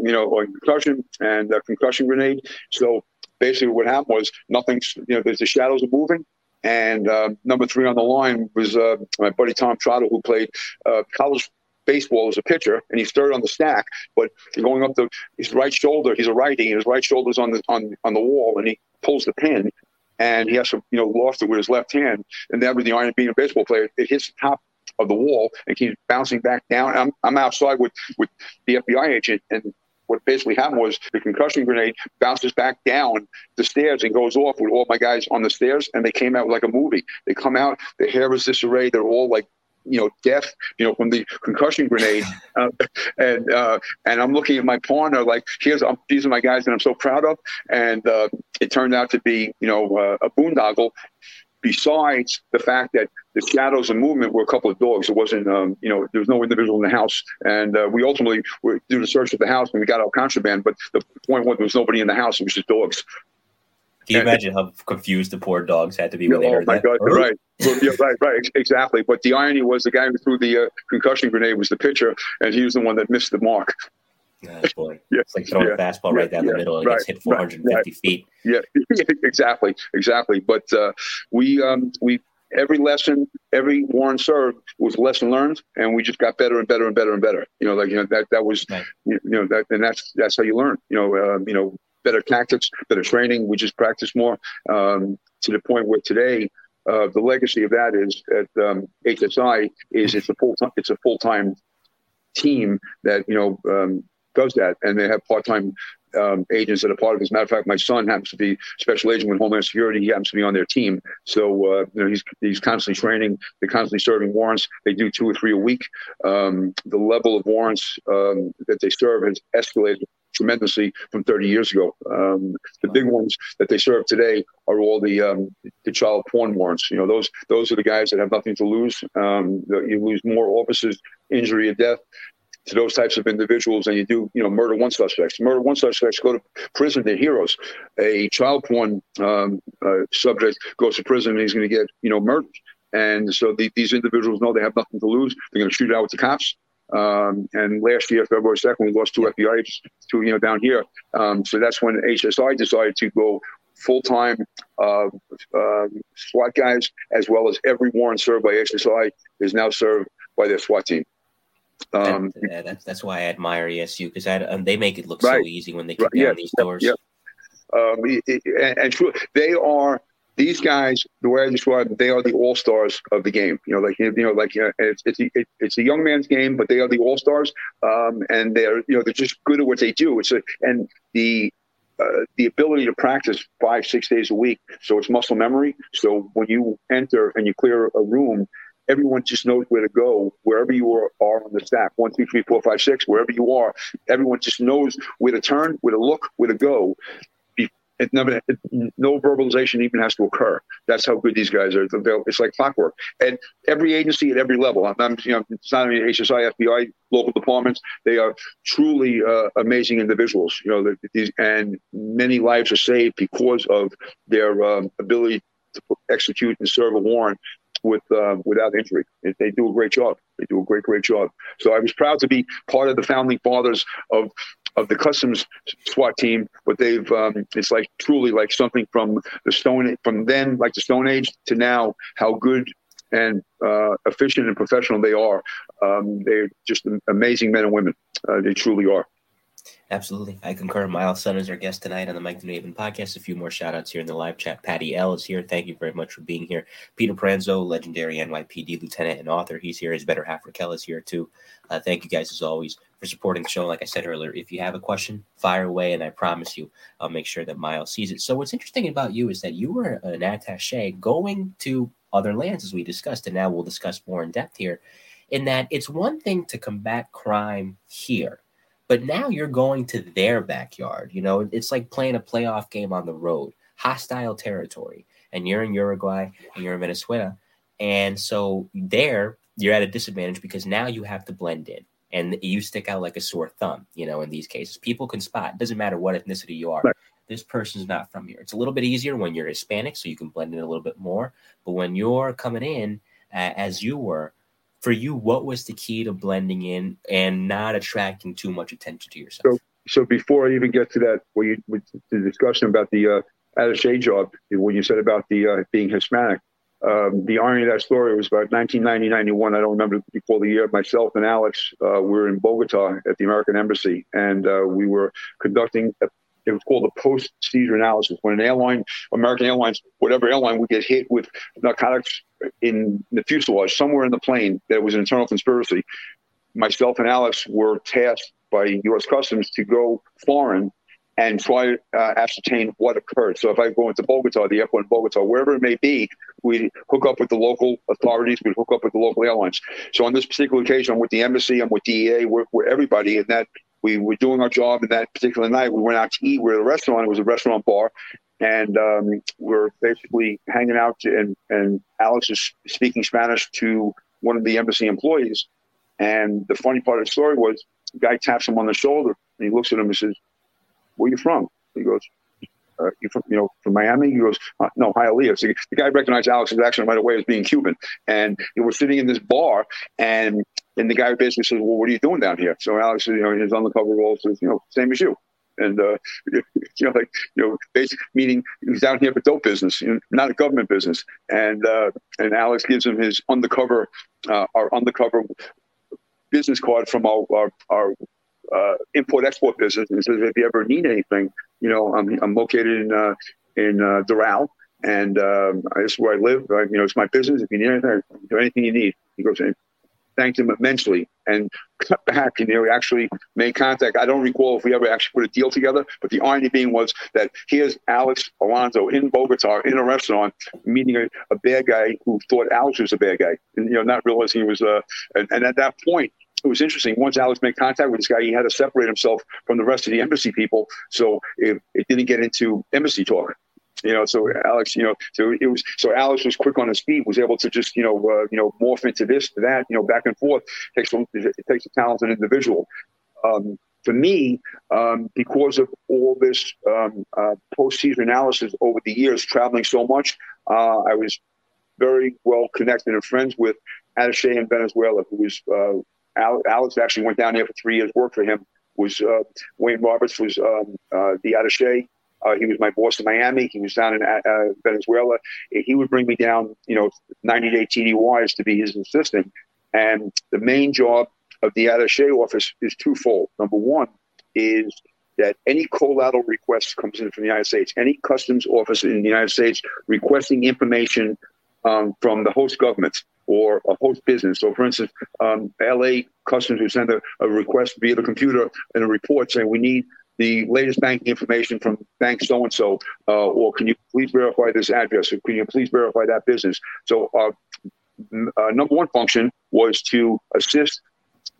concussion and a concussion grenade. So basically, what happened was nothing. The shadows are moving. And number three on the line was my buddy Tom Trotter, who played college baseball as a pitcher, and he's third on the stack. But going up his right shoulder, he's a righty, and his right shoulder's on the wall, and he pulls the pin, and he has to loft it with his left hand. And that, with the iron being a baseball player, it hits the top of the wall and keeps bouncing back down. I'm outside with the FBI agent, and what basically happened was the concussion grenade bounces back down the stairs and goes off with all my guys on the stairs, and they came out like a movie. They come out, their hair is disarrayed, they're all like, death, from the concussion grenade. And I'm looking at my partner like, these are my guys that I'm so proud of. And it turned out to be, a boondoggle. Besides the fact that the shadows and movement were a couple of dogs. It wasn't, there was no individual in the house. And we ultimately were doing a search of the house, and we got our contraband. But the point was, there was nobody in the house. It was just dogs. Can you imagine how confused the poor dogs had to be when they heard that? Oh, my God, right. Well, yeah, right, exactly. But the irony was the guy who threw the concussion grenade was the pitcher, and he was the one that missed the mark. Oh, boy. Yeah. It's like throwing a fastball right down the middle and gets hit 450 feet. Yeah, exactly. But we every lesson, every warrant served was a lesson learned, and we just got better and better and better and better. That was right. That's how you learn. Better tactics, better training. We just practice more to the point where today. The legacy of that is at HSI is it's a full time team that does that, and they have part-time agents that are part of it. As a matter of fact, my son happens to be special agent with Homeland Security. He happens to be on their team, so he's constantly training. They're constantly serving warrants. They do 2 or 3 a week. The level of warrants that they serve has escalated tremendously from 30 years ago. The big ones that they serve today are all the child porn warrants. Those are the guys that have nothing to lose. You lose more officers, injury or death to those types of individuals, and you do, murder one suspect. Murder one suspects go to prison. They're heroes. A child porn subject goes to prison and he's going to get, murdered. And so these individuals know they have nothing to lose. They're going to shoot it out with the cops. And last year, February 2nd, we lost two FBI agents, down here. So that's when HSI decided to go full-time SWAT guys, as well as every warrant served by HSI is now served by their SWAT team. That's why I admire ESU, because they make it look right, so easy when they kick down these doors. Yeah. True, they are. These guys, the way I describe them, they are the all stars of the game. It's a young man's game, but they are the all stars, and they're just good at what they do. The ability to practice 5-6 days a week, so it's muscle memory. So when you enter and you clear a room, everyone just knows where to go, wherever you are on the staff. 1, 2, 3, 4, 5, 6, wherever you are, everyone just knows where to turn, where to look, where to go. No verbalization even has to occur. That's how good these guys are. It's like clockwork. And every agency at every level, it's not only HSI, FBI, local departments, they are truly amazing individuals. And many lives are saved because of their ability to execute and serve a warrant without injury. They do a great job. So I was proud to be part of the founding fathers of the Customs SWAT team, but they've it's like truly like something from the Stone Age to now, how good and efficient and professional they are. They're just amazing men and women. They truly are. Absolutely. I concur. Miles Sun is our guest tonight on the Mike the New Haven Podcast. A few more shout-outs here in the live chat. Patty L. is here. Thank you very much for being here. Peter Pranzo, legendary NYPD lieutenant and author. He's here. His better half, Raquel, is here, too. Thank you guys, as always, for supporting the show. Like I said earlier, if you have a question, fire away, and I promise you I'll make sure that Miles sees it. So what's interesting about you is that you were an attaché going to other lands, as we discussed, and now we'll discuss more in depth here, in that it's one thing to combat crime here. But now you're going to their backyard. It's like playing a playoff game on the road, hostile territory. And you're in Uruguay and you're in Venezuela. And so there you're at a disadvantage because now you have to blend in. And you stick out like a sore thumb, in these cases. People can spot. It doesn't matter what ethnicity you are. Right. This person's not from here. It's a little bit easier when you're Hispanic, so you can blend in a little bit more. But when you're coming in, as you were, for you, what was the key to blending in and not attracting too much attention to yourself? So before I even get to that, the discussion about the attaché job, when you said about the being Hispanic, the irony of that story was about 1990, 91. I don't remember before the year. Myself and Alex were in Bogota at the American Embassy, and we were conducting it was called a post-seizure analysis. When an airline, American Airlines, whatever airline, would get hit with narcotics in the fuselage, somewhere in the plane, that was an internal conspiracy. Myself and Alex were tasked by U.S. Customs to go foreign and try to ascertain what occurred. So if I go into Bogota, the airport in Bogota, wherever it may be, we hook up with the local authorities, we hook up with the local airlines. So on this particular occasion, I'm with the embassy, I'm with DEA, we're everybody in that. We were doing our job, and that particular night we went out to eat. We were at a restaurant. It was a restaurant bar, and we're basically hanging out, and Alex is speaking Spanish to one of the embassy employees. And the funny part of the story was the guy taps him on the shoulder, and he looks at him and says, "Where are you from?" He goes, "You from, from Miami?" He goes, "No, Hialeah." So the guy recognized Alex's accent right away as being Cuban. And he was sitting in this bar, and the guy basically says, "Well, what are you doing down here?" So Alex, his undercover role says, "Same as you." And, basically meaning he's down here for dope business, not a government business. And Alex gives him his undercover business card from our import-export business, and says, "If you ever need anything, I'm located in Doral, and this is where I live. It's my business. If you need anything, I'll do anything you need." He goes, and thanked him immensely, and cut back, and they actually made contact. I don't recall if we ever actually put a deal together, but the irony being was that here's Alex Alonso in Bogota in a restaurant meeting a bad guy who thought Alex was a bad guy, and not realizing he was. And at that point, it was interesting. Once Alex made contact with this guy, he had to separate himself from the rest of the embassy people, so it didn't get into embassy talk. You know, so Alex, you know, so it was, so Alex was quick on his feet, was able to just, you know, morph into this, to that, you know, back and forth. It takes a talented individual. For me, because of all this postseason analysis over the years, traveling so much, I was very well connected and friends with Attaché in Venezuela, who was Alex actually went down there for 3 years, worked for him. Was Wayne Roberts was the Attaché. He was my boss in Miami. He was down in Venezuela. He would bring me down, you know, 90-day TDYs to be his assistant. And the main job of the attaché office is twofold. Number one is that any collateral request comes in from the United States, any customs officer in the United States requesting information from the host government or a host business. So, for instance, L.A. Customs would send a request via the computer and a report saying we need the latest banking information from bank so-and-so, or can you please verify this address, or can you please verify that business? So number one function was to assist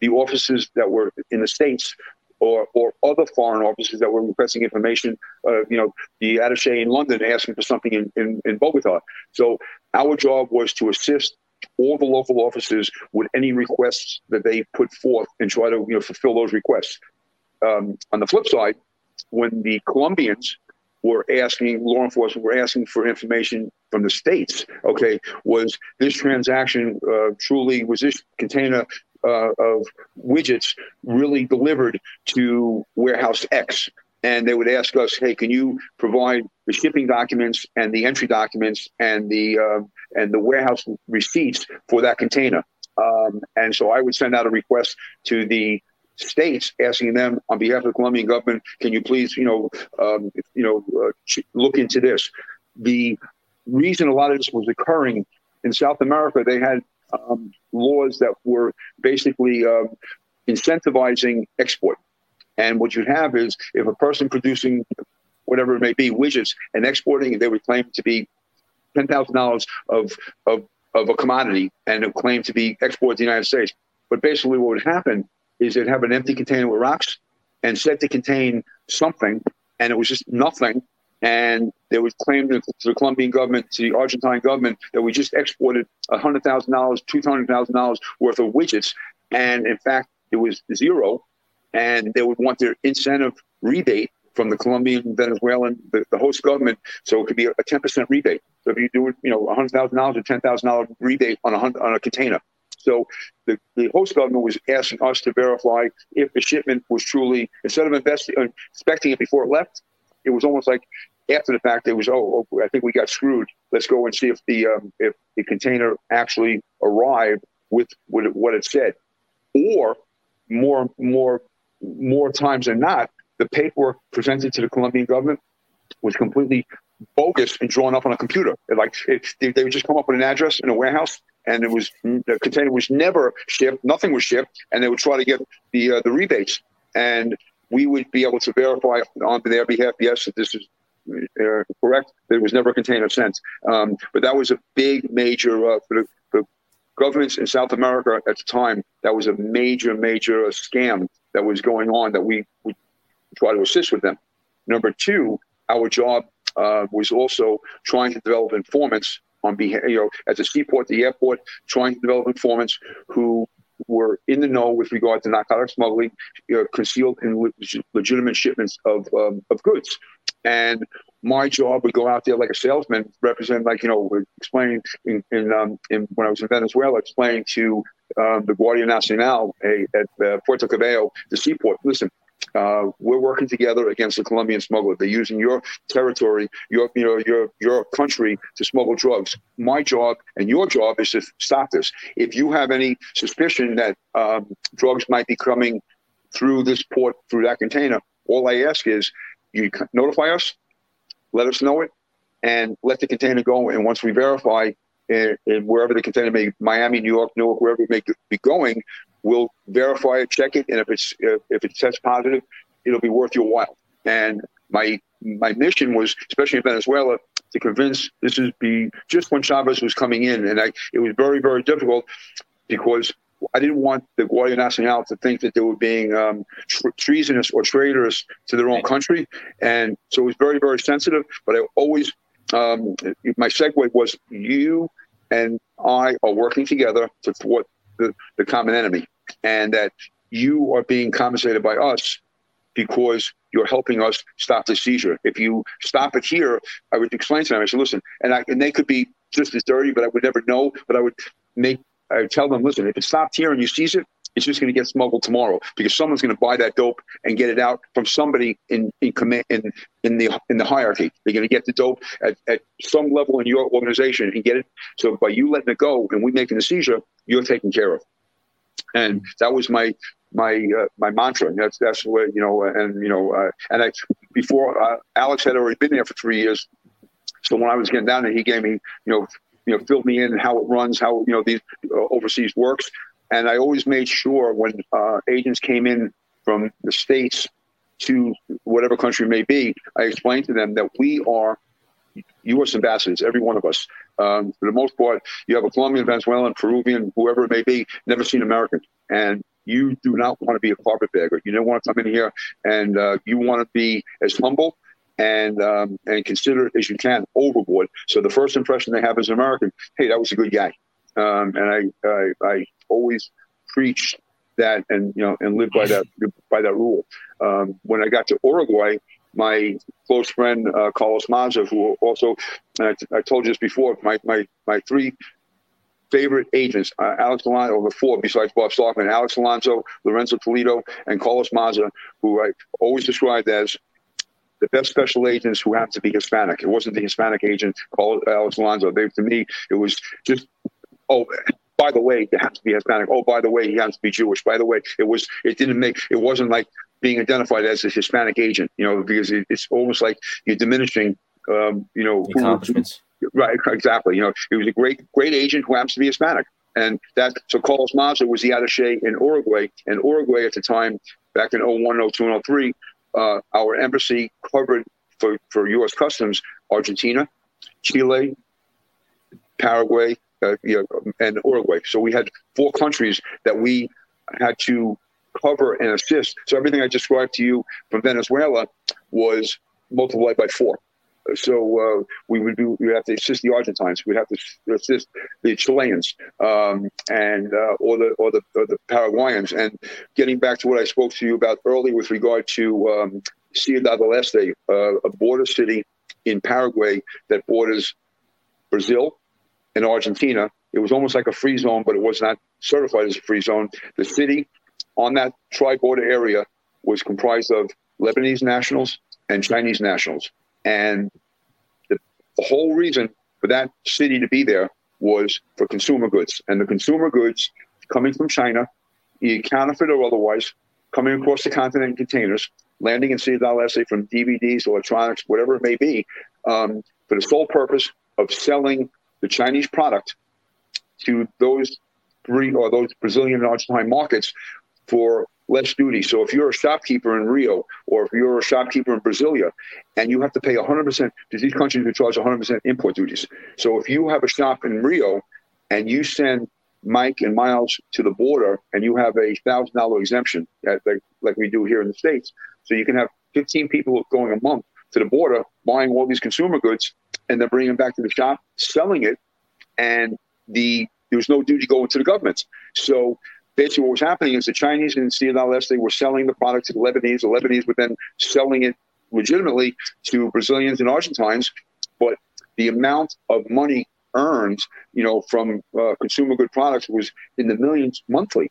the offices that were in the States or other foreign offices that were requesting information. You know, the attaché in London asking for something in Bogota. So our job was to assist all the local offices with any requests that they put forth and try to, you know, fulfill those requests. On the flip side, when the Colombians were asking, law enforcement were asking for information from the States, okay, was this transaction truly, was this container of widgets really delivered to warehouse X? And they would ask us, hey, can you provide the shipping documents and the entry documents and the warehouse receipts for that container? And so I would send out a request to the States asking them on behalf of the Colombian government, can you please, look into this? The reason a lot of this was occurring in South America, they had laws that were basically incentivizing export. And what you have is if a person producing whatever it may be, widgets, and exporting, they would claim to be $10,000 of a commodity and it claimed to be exported to the United States. But basically what would happen is they'd have an empty container with rocks and said to contain something, and it was just nothing. And they would claim to the Colombian government, to the Argentine government, that we just exported $100,000, $200,000 worth of widgets. And in fact, it was zero. And they would want their incentive rebate from the Colombian, Venezuelan, the host government. So it could be a 10% rebate. So if you do it, you know, $100,000 or $10,000 rebate on a container. So the host government was asking us to verify if the shipment was truly, instead of inspecting it before it left, it was almost like after the fact, it was, I think we got screwed. Let's go and see if the container actually arrived with what it said. Or more times than not, the paperwork presented to the Colombian government was completely bogus and drawn up on a computer. They would just come up with an address in a warehouse, and it was, the container was never shipped, nothing was shipped, and they would try to get the rebates. And we would be able to verify on their behalf, yes, that this is correct. There was never a container sent. But that was a big, major, for the governments in South America at the time, that was a major, major scam that was going on that we would try to assist with them. Number two, our job was also trying to develop informants on behalf, you know, at the seaport, the airport, trying to develop informants who were in the know with regard to narcotic smuggling, concealed in legitimate shipments of goods. And my job would go out there like a salesman, represent, like, you know, explaining when I was in Venezuela, explaining to the Guardia Nacional at Puerto Cabello, the seaport, listen, we're working together against the Colombian smuggler. They're using your territory, your country to smuggle drugs. My job and your job is to stop this. If you have any suspicion that drugs might be coming through this port, through that container, all I ask is you notify us, let us know it, and let the container go. And once we verify, wherever the container may, Miami, New York, wherever it may be going, we'll verify it, check it, and if it tests positive, it'll be worth your while. And my mission was, especially in Venezuela, to convince. This is just when Chavez was coming in, and it was very, very difficult because I didn't want the Guardia Nacional to think that they were being treasonous or traitorous to their own country, and so it was very, very sensitive. But I always my segue was you and I are working together to thwart the common enemy, and that you are being compensated by us because you're helping us stop the seizure. If you stop it here, I would explain to them. I said, listen, and they could be just as dirty, but I would never know. But I would tell them, listen, if it stopped here and you seize it, it's just going to get smuggled tomorrow because someone's going to buy that dope and get it out from somebody in the hierarchy. They're going to get the dope at some level in your organization and get it. So by you letting it go and we making the seizure, you're taken care of. And that was my mantra. That's what, and I, before Alex had already been there for 3 years. So when I was getting down there, he gave me, filled me in how it runs, how, these overseas works. And I always made sure when agents came in from the States to whatever country it may be, I explained to them that we are U.S. ambassadors, every one of us. For the most part, you have a Colombian, Venezuelan, Peruvian, whoever it may be, never seen American. And you do not want to be a carpetbagger. You don't want to come in here and you want to be as humble and considerate as you can overboard. So the first impression they have as an American, hey, that was a good guy. And I always preached that and lived by that rule. When I got to Uruguay, my close friend, Carlos Mazza, who also, I told you this before, my three favorite agents, Alex Alonso, or the four besides Bob Stockman, Alex Alonso, Lorenzo Toledo, and Carlos Mazza, who I always described as the best special agents who have to be Hispanic. It wasn't the Hispanic agent, Alex Alonso. To me, it was just, oh, by the way, they have to be Hispanic. Oh, by the way, he has to be Jewish. By the way, it wasn't like being identified as a Hispanic agent, because it's almost like you're diminishing, accomplishments. Right, exactly. He was a great agent who happens to be Hispanic. And so Carlos Mazza was the attaché in Uruguay. And Uruguay at the time, back in 01, 02, and 03, our embassy covered for U.S. Customs, Argentina, Chile, Paraguay, and Uruguay. So we had four countries that we had to cover and assist. So everything I described to you from Venezuela was multiplied by four. So we would have to assist the Argentines. We'd have to assist the Chileans and the Paraguayans. And getting back to what I spoke to you about earlier with regard to Ciudad del Este, a border city in Paraguay that borders Brazil and Argentina. It was almost like a free zone, but it was not certified as a free zone. The city on that tri-border area was comprised of Lebanese nationals and Chinese nationals. And the whole reason for that city to be there was for consumer goods. And the consumer goods coming from China, counterfeit or otherwise, coming across the continent in containers, landing in Ciudad del Este from DVDs, electronics, whatever it may be, for the sole purpose of selling the Chinese product to those Brazilian and Argentine markets for less duty. So if you're a shopkeeper in Rio or if you're a shopkeeper in Brasilia and you have to pay 100%, because these countries will charge 100% import duties. So if you have a shop in Rio and you send Mike and Miles to the border and you have a $1,000 exemption like we do here in the States, so you can have 15 people going a month to the border buying all these consumer goods and then bringing them back to the shop, selling it, and there was no duty going to the government. So basically what was happening is the Chinese in Ciudad del Este were selling the product to the Lebanese. The Lebanese were then selling it legitimately to Brazilians and Argentines. But the amount of money earned, from consumer good products was in the millions monthly.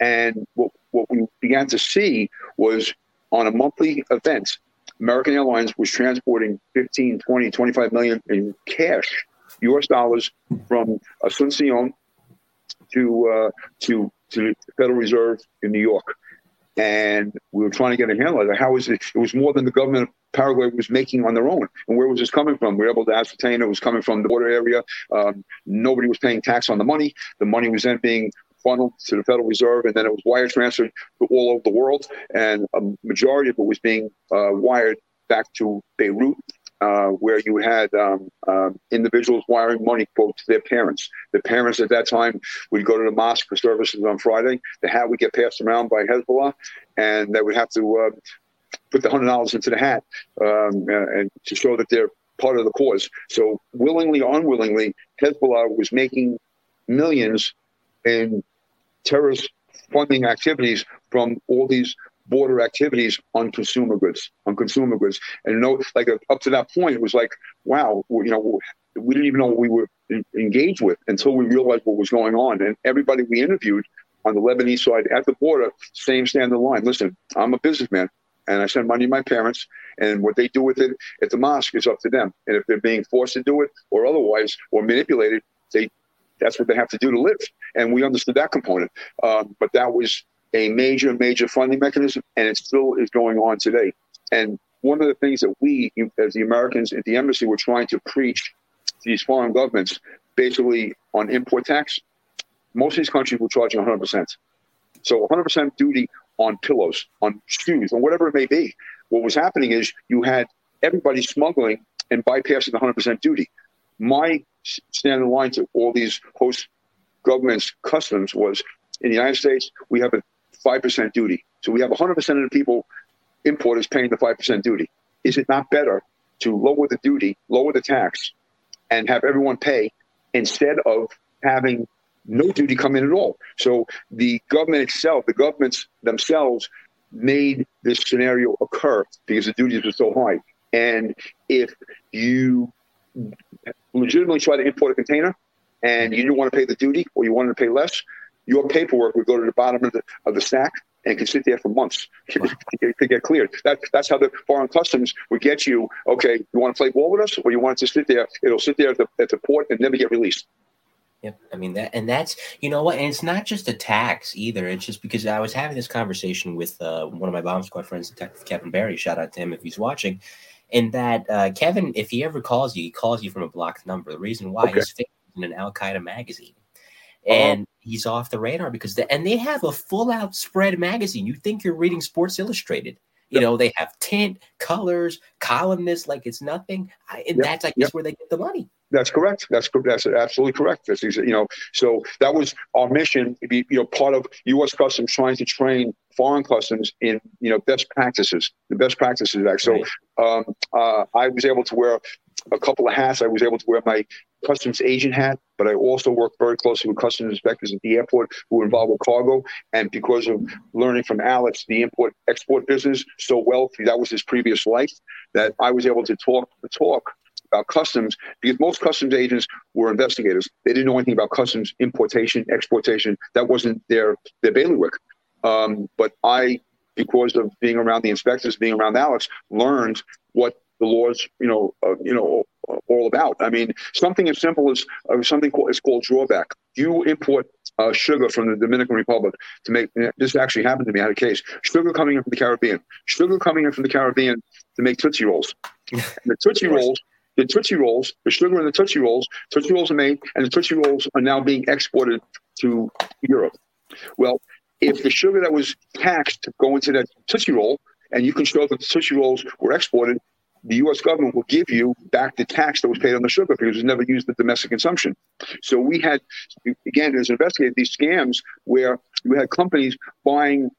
And what we began to see was on a monthly event, American Airlines was transporting 15, 20, 25 million in cash, U.S. dollars from Asuncion to the Federal Reserve in New York. And we were trying to get a handle on it. How is it? It was more than the government of Paraguay was making on their own. And where was this coming from? We were able to ascertain it was coming from the border area. Nobody was paying tax on the money. The money was then being funneled to the Federal Reserve, and then it was wire transferred to all over the world. And a majority of it was being wired back to Beirut, where you had individuals wiring money, quote, to their parents. The parents at that time would go to the mosque for services on Friday. The hat would get passed around by Hezbollah, and they would have to put the $100 into the hat and to show that their part of the cause. So willingly or unwillingly, Hezbollah was making millions in terrorist funding activities from all these border activities on consumer goods. And up to that point, it was like, wow, we didn't even know what we were engaged with until we realized what was going on. And everybody we interviewed on the Lebanese side at the border, same stand in line. Listen, I'm a businessman and I send money to my parents, and what they do with it at the mosque is up to them. And if they're being forced to do it or otherwise or manipulated, that's what they have to do to live. And we understood that component. But that was a major, major funding mechanism, and it still is going on today. And one of the things that we, as the Americans at the embassy, were trying to preach to these foreign governments, basically on import tax, most of these countries were charging 100%. So 100% duty on pillows, on shoes, on whatever it may be. What was happening is you had everybody smuggling and bypassing the 100% duty. My stand in line to all these host governments' customs was, in the United States, we have a 5% duty. So we have 100% of the people, importers, paying the 5% duty. Is it not better to lower the duty, lower the tax, and have everyone pay instead of having no duty come in at all? So the governments themselves made this scenario occur because the duties were so high. And if you legitimately try to import a container and you didn't want to pay the duty or you wanted to pay less, your paperwork would go to the bottom of the stack and can sit there for months to get cleared. That's how the foreign customs would get you. Okay, you want to play ball with us, or you want it to sit there? It'll sit there at the port and never get released. Yep. I mean, that's, you know what, and it's not just a tax either. It's just because I was having this conversation with one of my bomb squad friends, Detective Kevin Barry, shout out to him if he's watching, and that Kevin, if he ever calls you, he calls you from a blocked number. The reason why is in an Al-Qaeda magazine. And he's off the radar because they have a full-out spread magazine. You think you're reading Sports Illustrated. You know, they have tint, colors, columnists, like it's nothing. That's where they get the money. That's correct. That's absolutely correct. So that was our mission, part of U.S. Customs trying to train foreign customs in, the best practices. Act. So right. I was able to wear a couple of hats. I was able to wear my customs agent hat, but I also worked very closely with customs inspectors at the airport who were involved with cargo. And because of learning from Alex, the import-export business so well, that was his previous life, that I was able to talk about customs, because most customs agents were investigators. They didn't know anything about customs importation, exportation. That wasn't their bailiwick. But I, because of being around the inspectors, being around Alex, learned what the laws, all about. I mean, something as simple as it's called drawback. You import sugar from the Dominican Republic to make. This actually happened to me. I had a case. Sugar coming in from the Caribbean to make Tootsie Rolls. And the sugar in the Tootsie Rolls are made, and the Tootsie Rolls are now being exported to Europe. Well, if the sugar that was taxed to go into that Tootsie Roll, and you can show that the Tootsie Rolls were exported, the U.S. government will give you back the tax that was paid on the sugar because it was never used for domestic consumption. So we had, again, as investigators, these scams where you had companies buying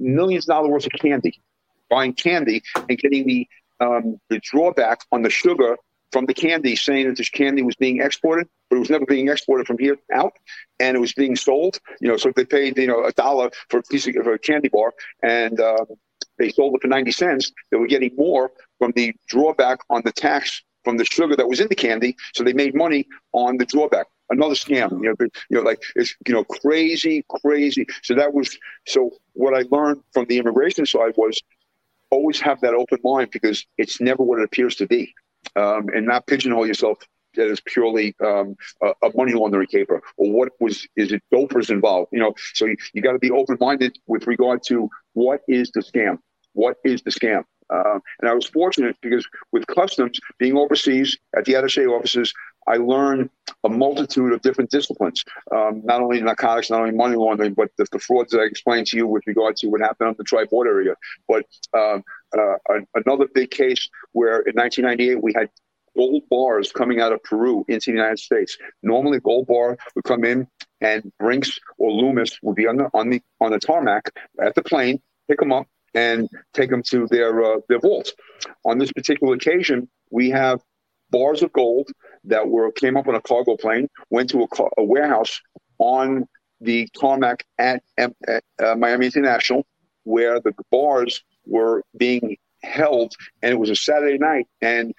millions of dollars worth of candy and getting the drawback on the sugar from the candy, saying that this candy was being exported, but it was never being exported from here out, and it was being sold. So they paid $1 for a piece of a candy bar, and they sold it for 90 cents. They were getting more from the drawback on the tax from the sugar that was in the candy. So they made money on the drawback. Another scam, crazy. So what I learned from the immigration side was always have that open mind, because it's never what it appears to be, and not pigeonhole yourself. That is purely a money laundering caper, or is it dopers involved? So you got to be open-minded with regard to what is the scam. And I was fortunate because with customs being overseas at the attaché offices, I learned a multitude of different disciplines, not only narcotics, not only money laundering, but the frauds that I explained to you with regard to what happened on the tri-border area. But another big case where in 1998 we had gold bars coming out of Peru into the United States. Normally, a gold bar would come in, and Brinks or Loomis would be on the tarmac at the plane, pick them up, and take them to their vault. On this particular occasion, we have bars of gold that came up on a cargo plane, went to a warehouse on the tarmac at Miami International, where the bars were being held. And it was a Saturday night. And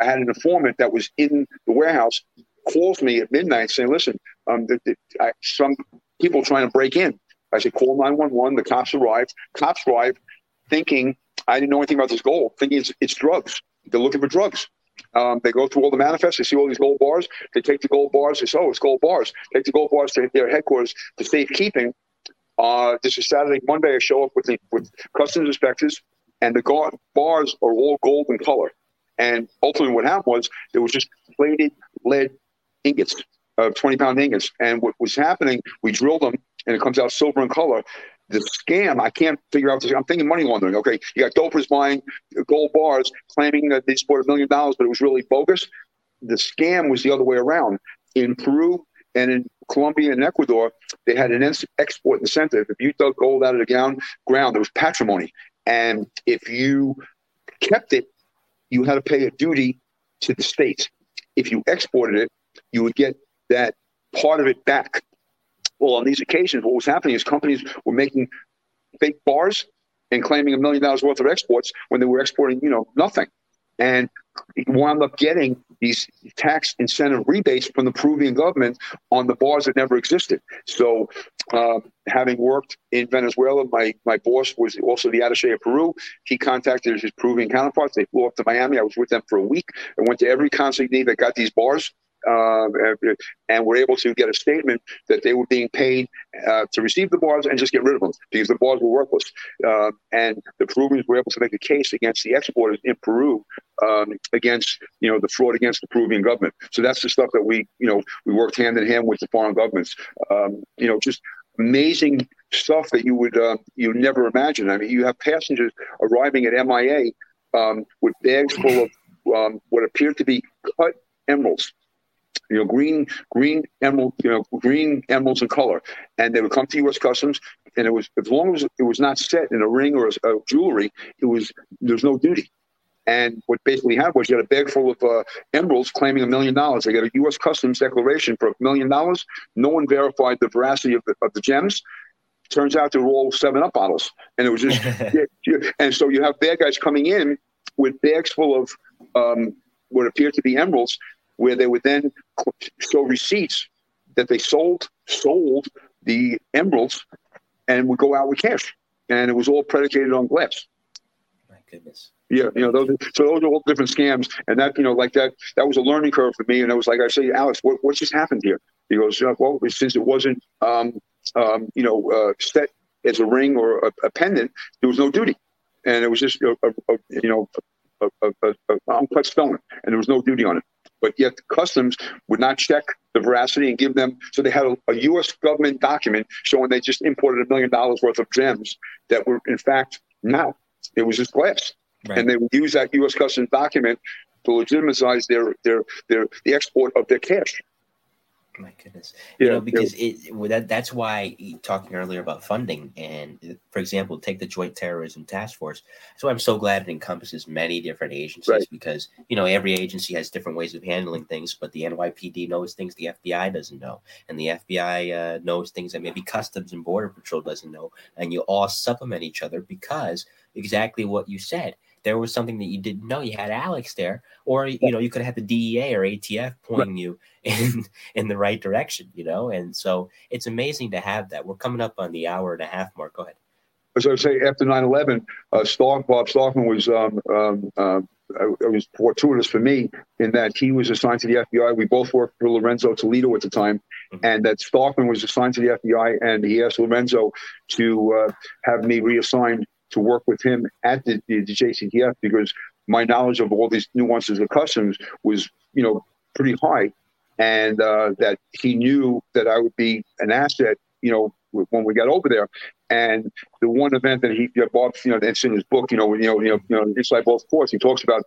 I had an informant that was in the warehouse calls me at midnight saying, listen, some people trying to break in. I said, call 911. The cops arrived. Cops arrived thinking I didn't know anything about this gold, thinking it's drugs. They're looking for drugs. They go through all the manifests. They see all these gold bars. They take the gold bars. They say, oh, it's gold bars. Take the gold bars to their headquarters for safekeeping. This is Saturday. Monday, I show up with customs inspectors, and the bars are all gold in color. And ultimately what happened was there was just plated lead ingots, 20-pound ingots. And what was happening, we drilled them, and it comes out silver in color. The scam, I can't figure out this. I'm thinking money laundering. Okay, you got dopers buying gold bars, claiming that they spent $1 million, but it was really bogus. The scam was the other way around. In Peru and in Colombia and Ecuador, they had an export incentive. If you dug gold out of the ground, there was patrimony. And if you kept it, you had to pay a duty to the state. If you exported it, you would get that part of it back. Well, on these occasions, what was happening is companies were making fake bars and claiming $1 million worth of exports when they were exporting, nothing. And wound up getting these tax incentive rebates from the Peruvian government on the bars that never existed. So having worked in Venezuela, my boss was also the attaché of Peru. He contacted his Peruvian counterparts. They flew up to Miami. I was with them for a week. I went to every consignee that got these bars. And were able to get a statement that they were being paid to receive the bars and just get rid of them because the bars were worthless. And the Peruvians were able to make a case against the exporters in Peru against the fraud against the Peruvian government. So that's the stuff that we worked hand in hand with the foreign governments. Just amazing stuff that you never imagine. I mean, you have passengers arriving at MIA with bags full of what appeared to be cut emeralds. Green emeralds in color, and they would come to U.S. Customs, and it was as long as it was not set in a ring or a jewelry, there's no duty. And what basically happened was you had a bag full of emeralds claiming $1 million. They got a U.S. Customs declaration for $1 million. No one verified the veracity of the gems. Turns out they were all 7-Up bottles, and it was just. And so you have bad guys coming in with bags full of what appeared to be emeralds, where they would then show receipts that they sold the emeralds and would go out with cash. And it was all predicated on glass. My goodness. Yeah, those are all different scams. And that, that was a learning curve for me. And I was like, I say, Alex, what just happened here? He goes, well, since it wasn't, set as a ring or a pendant, there was no duty. And it was just, uncut stone. And there was no duty on it. But yet customs would not check the veracity and give them. So they had a U.S. government document showing they just imported $1 million worth of gems that were, in fact, not. It was just glass. Right. And they would use that U.S. customs document to legitimize the export of their cash. My goodness. That's why talking earlier about funding and, for example, take the Joint Terrorism Task Force. So I'm so glad it encompasses many different agencies because, every agency has different ways of handling things, but the NYPD knows things the FBI doesn't know. And the FBI knows things that maybe Customs and Border Patrol doesn't know. And you all supplement each other because exactly what you said. There was something that you didn't know. You had Alex there, or you could have had the DEA or ATF pointing you in the right direction. And so it's amazing to have that. We're coming up on the hour and a half mark. Go ahead. As I would say, after 9/11, Bob Stockman was. It was fortuitous for me in that he was assigned to the FBI. We both worked for Lorenzo Toledo at the time, and that Stockman was assigned to the FBI, and he asked Lorenzo to have me reassigned to work with him at the JCTF because my knowledge of all these nuances of customs was, pretty high, and that he knew that I would be an asset, when we got over there. And the one event that Bob, that's in his book, Inside Both Courts, he talks about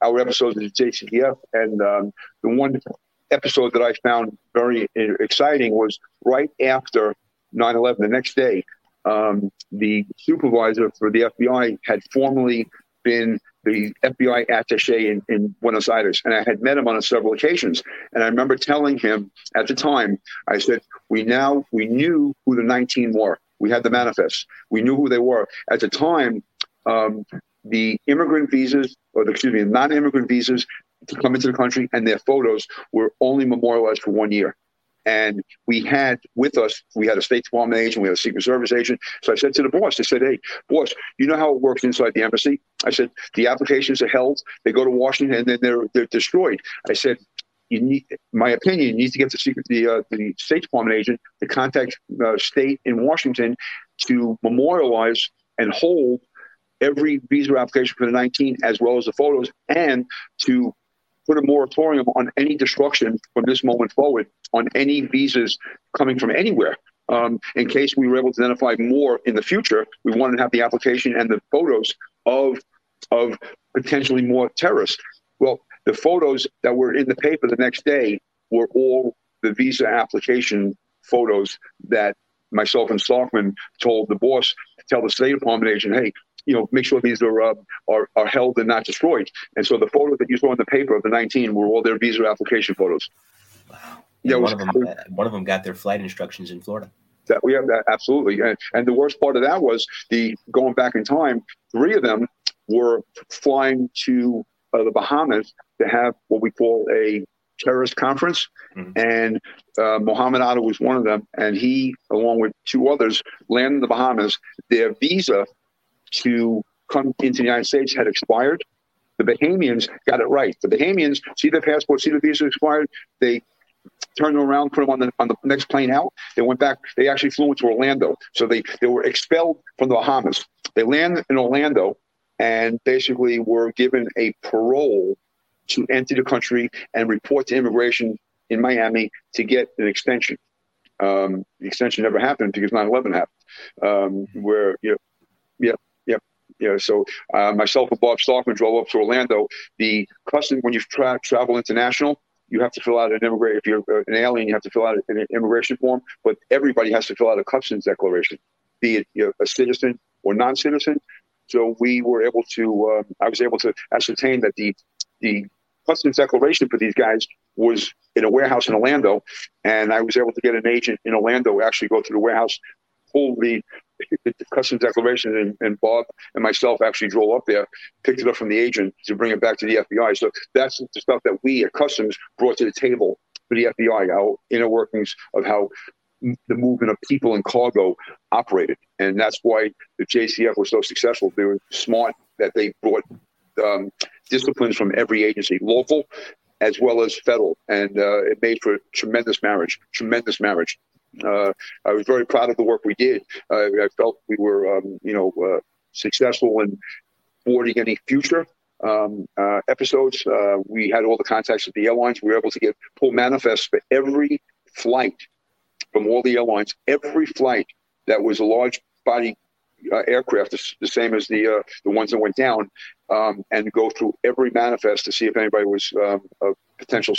our episodes of the JCTF, and the one episode that I found very exciting was right after 9/11, the next day. The supervisor for the FBI had formerly been the FBI attaché in Buenos Aires, and I had met him on several occasions. And I remember telling him at the time, I said, we knew who the 19 were. We had the manifests. We knew who they were. At the time, the immigrant visas, or non-immigrant visas to come into the country and their photos were only memorialized for 1 year. And we had with us, we had a State Department agent, we had a Secret Service agent. So I said to the boss, I said, hey, boss, you know how it works inside the embassy? I said, the applications are held, they go to Washington, and then they're destroyed. I said, you need to get the State Department agent to contact State in Washington to memorialize and hold every visa application for the 19, as well as the photos, and to put a moratorium on any destruction from this moment forward on any visas coming from anywhere. In case we were able to identify more in the future, we wanted to have the application and the photos of potentially more terrorists. Well, the photos that were in the paper the next day were all the visa application photos that myself and Stockman told the boss, tell the State Department agent, hey, make sure these are held and not destroyed. And so the photos that you saw in the paper of the 19 were all their visa application photos. Wow. Yeah, one of them got their flight instructions in Florida. Absolutely. And the worst part of that was going back in time, 3 of them were flying to the Bahamas to have what we call a terrorist conference. Mm-hmm. And Mohammed Atta was one of them. And he, along with 2 others, landed in the Bahamas. Their visa to come into the United States had expired. The Bahamians got it right. The Bahamians see their passport, see the visa expired. They turned them around, put them on the next plane out. They went back. They actually flew into Orlando. So they were expelled from the Bahamas. They landed in Orlando and basically were given a parole to enter the country and report to immigration in Miami to get an extension. The extension never happened because 9/11 happened. So myself and Bob Stockman drove up to Orlando. The custom, when you travel international, you have to fill out an immigrant. If you're an alien, you have to fill out an immigration form. But everybody has to fill out a customs declaration, be it a citizen or non-citizen. So we were able to. I was able to ascertain that the customs declaration for these guys was in a warehouse in Orlando, and I was able to get an agent in Orlando actually go through the warehouse, pull the customs declaration, and Bob and myself actually drove up there, picked it up from the agent to bring it back to the FBI. So that's the stuff that we at Customs brought to the table for the FBI, our inner workings of how the movement of people and cargo operated. And that's why the JCF was so successful. They were smart that they brought disciplines from every agency, local as well as federal. And it made for a tremendous marriage. I was very proud of the work we did. I felt we were, successful in boarding any future episodes. We had all the contacts with the airlines. We were able to pull manifests for every flight from all the airlines. Every flight that was a large body aircraft, the same as the ones that went down, and go through every manifest to see if anybody was a potential.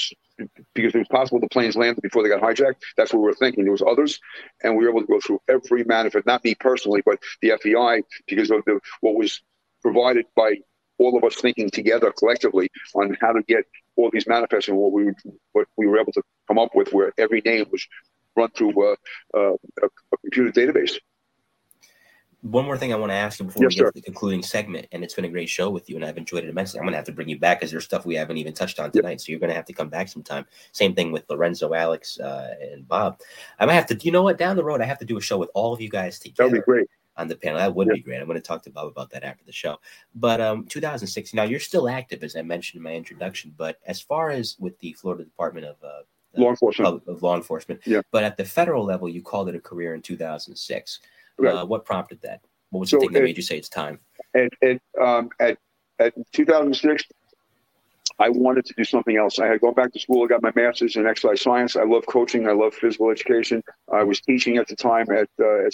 Because it was possible the planes landed before they got hijacked. That's what we were thinking. There was others, and we were able to go through every manifest, not me personally, but the FBI, because of what was provided by all of us thinking together collectively on how to get all these manifests, and what we were able to come up with, where every name was run through a computer database. One more thing I want to ask you before we get to the concluding segment, and it's been a great show with you, and I've enjoyed it immensely. I'm going to have to bring you back because there's stuff we haven't even touched on tonight, so you're going to have to come back sometime. Same thing with Lorenzo, Alex, and Bob. I'm going to have to, down the road, I have to do a show with all of you guys together. That'd be great. On the panel. That would be great. I'm going to talk to Bob about that after the show. But 2016, now you're still active, as I mentioned in my introduction, but as far as with the Florida Department of Law Enforcement, but at the federal level, you called it a career in 2006. Right. What prompted that? What was the thing that made you say it's time? At 2006, I wanted to do something else. I had gone back to school. I got my master's in exercise science. I love coaching. I love physical education. I was teaching at the time as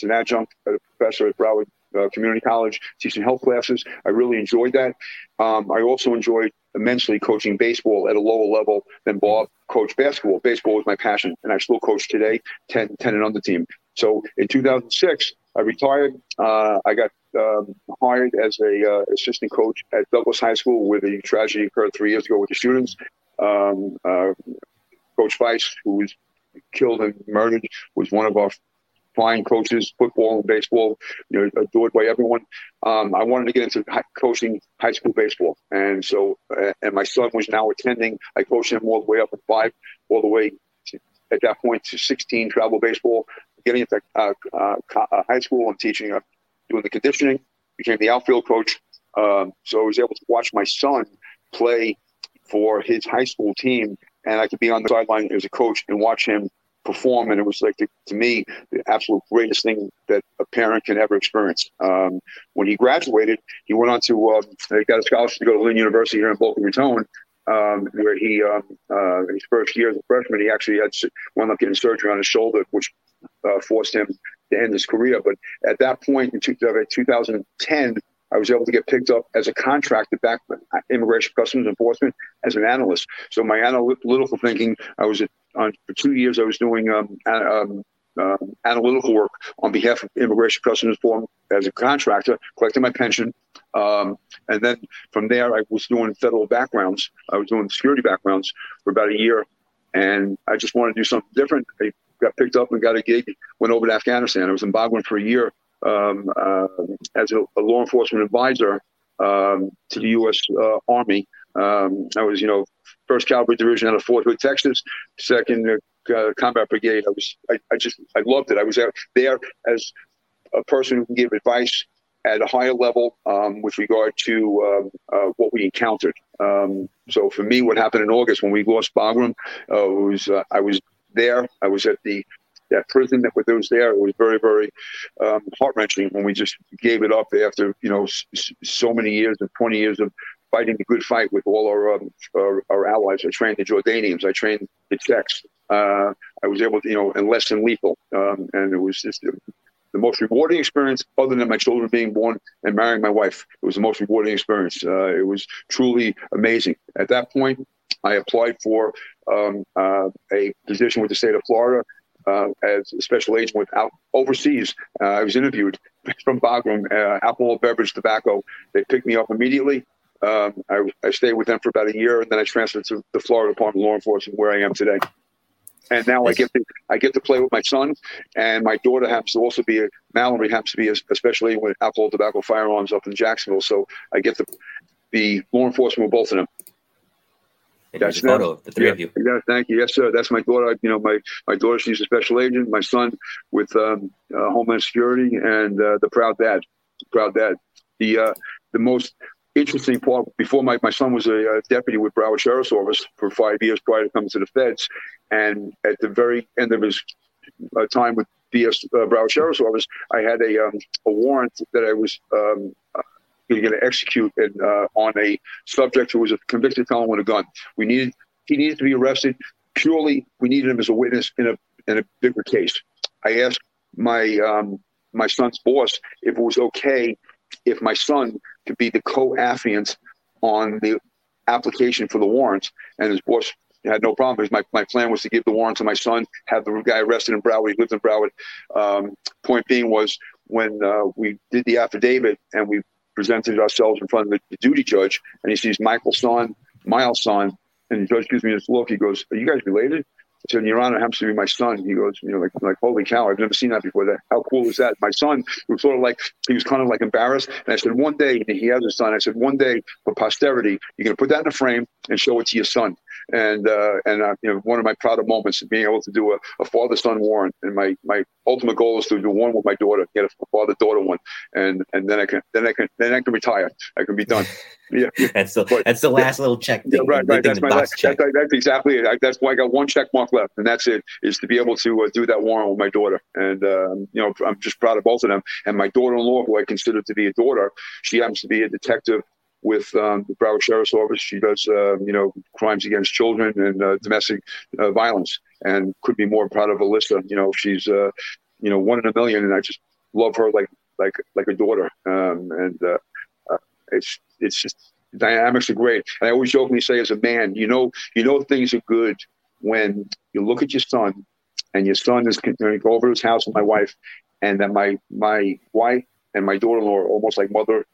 an adjunct, at a professor at Broward Community College, teaching health classes. I really enjoyed that. I also enjoyed immensely coaching baseball at a lower level than Bob coached basketball. Baseball was my passion, and I still coach today, 10 and under team. So in 2006, I retired. I got hired as a assistant coach at Douglas High School, where the tragedy occurred 3 years ago with the students. Coach Weiss, who was killed and murdered, was one of our fine coaches, football and baseball, you know, adored by everyone. I wanted to get into coaching high school baseball. And so, and my son was now attending. I coached him all the way up at five, all the way to, at that point, to 16, travel baseball, getting into high school and teaching, doing the conditioning, became the outfield coach. So I was able to watch my son play for his high school team, and I could be on the sideline as a coach and watch him perform. And it was like, to me, the absolute greatest thing that a parent can ever experience. When he graduated, he went on to got a scholarship to go to Lynn University here in Boca Raton, where he in his first year as a freshman, he actually had wound up getting surgery on his shoulder, which forced him to end his career. But at that point in 2010, I was able to get picked up as a contractor back with Immigration Customs Enforcement as an analyst. So my analytical thinking, I was for 2 years, I was doing analytical work on behalf of Immigration Customs Enforcement as a contractor, collecting my pension. And then from there, I was doing federal backgrounds. I was doing security backgrounds for about a year. And I just wanted to do something different. I got picked up and got a gig, went over to Afghanistan. I was in Bagram for a year. As a law enforcement advisor to the U.S. Army. I was, 1st Cavalry Division out of Fort Hood, Texas, 2nd Combat Brigade. I loved it. I was there as a person who can give advice at a higher level with regard to what we encountered. So for me, what happened in August when we lost Bagram, I was there. I was at that prison that was there. It was very, very heart-wrenching when we just gave it up after, so many years and 20 years of fighting the good fight with all our allies. I trained the Jordanians. I trained the Czechs. I was able to, and less than lethal. And it was just the most rewarding experience, other than my children being born and marrying my wife. It was the most rewarding experience. It was truly amazing. At that point, I applied for a position with the state of Florida, as a special agent without overseas. I was interviewed from Bagram, alcohol, beverage, tobacco. They picked me up immediately. I stayed with them for about a year, and then I transferred to the Florida Department of Law Enforcement, where I am today. And now I get to play with my son, and my daughter happens to also be Mallory happens to be a special agent with alcohol, tobacco, firearms up in Jacksonville. So I get to be law enforcement with both of them. That's them. Photo of the three of you. Yeah, thank you. Yes, sir. That's my daughter. My daughter, she's a special agent. My son with Homeland Security, and the proud dad. The most interesting part, before my son was a deputy with Broward Sheriff's Office for 5 years prior to coming to the feds. And at the very end of his time with BS Broward Sheriff's Office, I had a warrant that I was going to execute on a subject who was a convicted felon with a gun. He needed to be arrested. Purely, we needed him as a witness in a bigger case. I asked my son's boss if it was okay if my son could be the co-affiant on the application for the warrant, and his boss had no problem, because my plan was to give the warrant to my son, have the guy arrested in Broward. He lived in Broward. Point being was, when we did the affidavit and we presented ourselves in front of the duty judge, and he sees Miles' son, and the judge gives me this look. He goes, "Are you guys related?" I said, "Your Honor, it happens to be my son." He goes, like, "Holy cow, I've never seen that before. How cool is that?" My son was kind of like embarrassed. And I said, "One day," and he has a son, I said, "One day, for posterity, you're going to put that in a frame and show it to your son." And one of my prouder moments is being able to do a father-son warrant. And my ultimate goal is to do one with my daughter, get a father-daughter one, and then I can retire. I can be done. Yeah, that's the last little check. Right. That's my last check. That's exactly it. That's why I got one check mark left, and that's it. Is to be able to do that warrant with my daughter, and I'm just proud of both of them. And my daughter-in-law, who I consider to be a daughter, she happens to be a detective with the Broward Sheriff's Office. She does, crimes against children and domestic violence, and could be more proud of Alyssa. She's, one in a million, and I just love her like a daughter. It's just, dynamics are great. And I always jokingly say, as a man, things are good when you look at your son, and your son is going to go over to his house with my wife, and that my wife and my daughter-in-law are almost like mother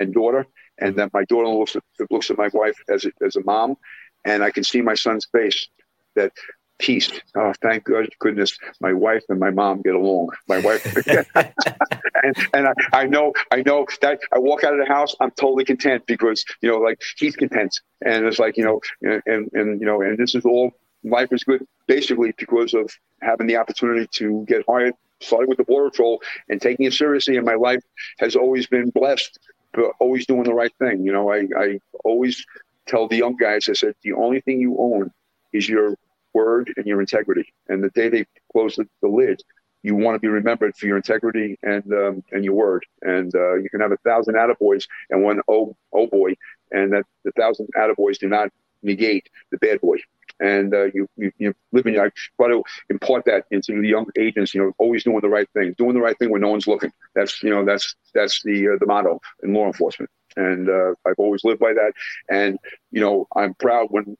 and daughter. And then my daughter-in-law looks at my wife as a mom, and I can see my son's face, that peace. Oh, thank goodness my wife and my mom get along. My wife and I know that I walk out of the house, I'm totally content, because, you know, like, he's content. And it's like, you know, and this is all, life is good basically because of having the opportunity to get hired, started with the Border Patrol and taking it seriously. And my life has always been blessed for always doing the right thing. You know, I always tell the young guys, I said, the only thing you own is your word and your integrity. And the day they close the lid, you want to be remembered for your integrity and your word. And you can have 1,000 attaboys and one oh boy, and that the 1,000 attaboys do not negate the bad boy. And you live in. I try to impart that into the young agents. You know, always doing the right thing when no one's looking. That's, you know, that's the motto in law enforcement. And I've always lived by that. And, you know, I'm proud when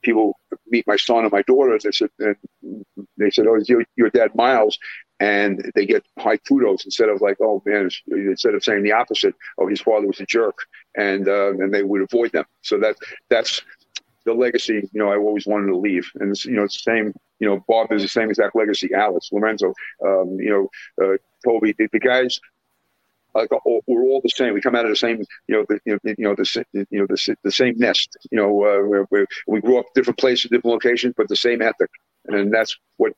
people meet my son and my daughter, they said, "Oh, your dad, Miles," and they get high kudos instead of like, "Oh man," instead of saying the opposite, "Oh, his father was a jerk," and they would avoid them. So that's the legacy, you know, I always wanted to leave. And it's, you know, it's the same, you know, Bob is the same exact legacy, Alex, Lorenzo, you know, Toby, the guys, we're all the same. We come out of the same, the same nest, you know, we grew up different places, different locations, but the same ethic. And that's what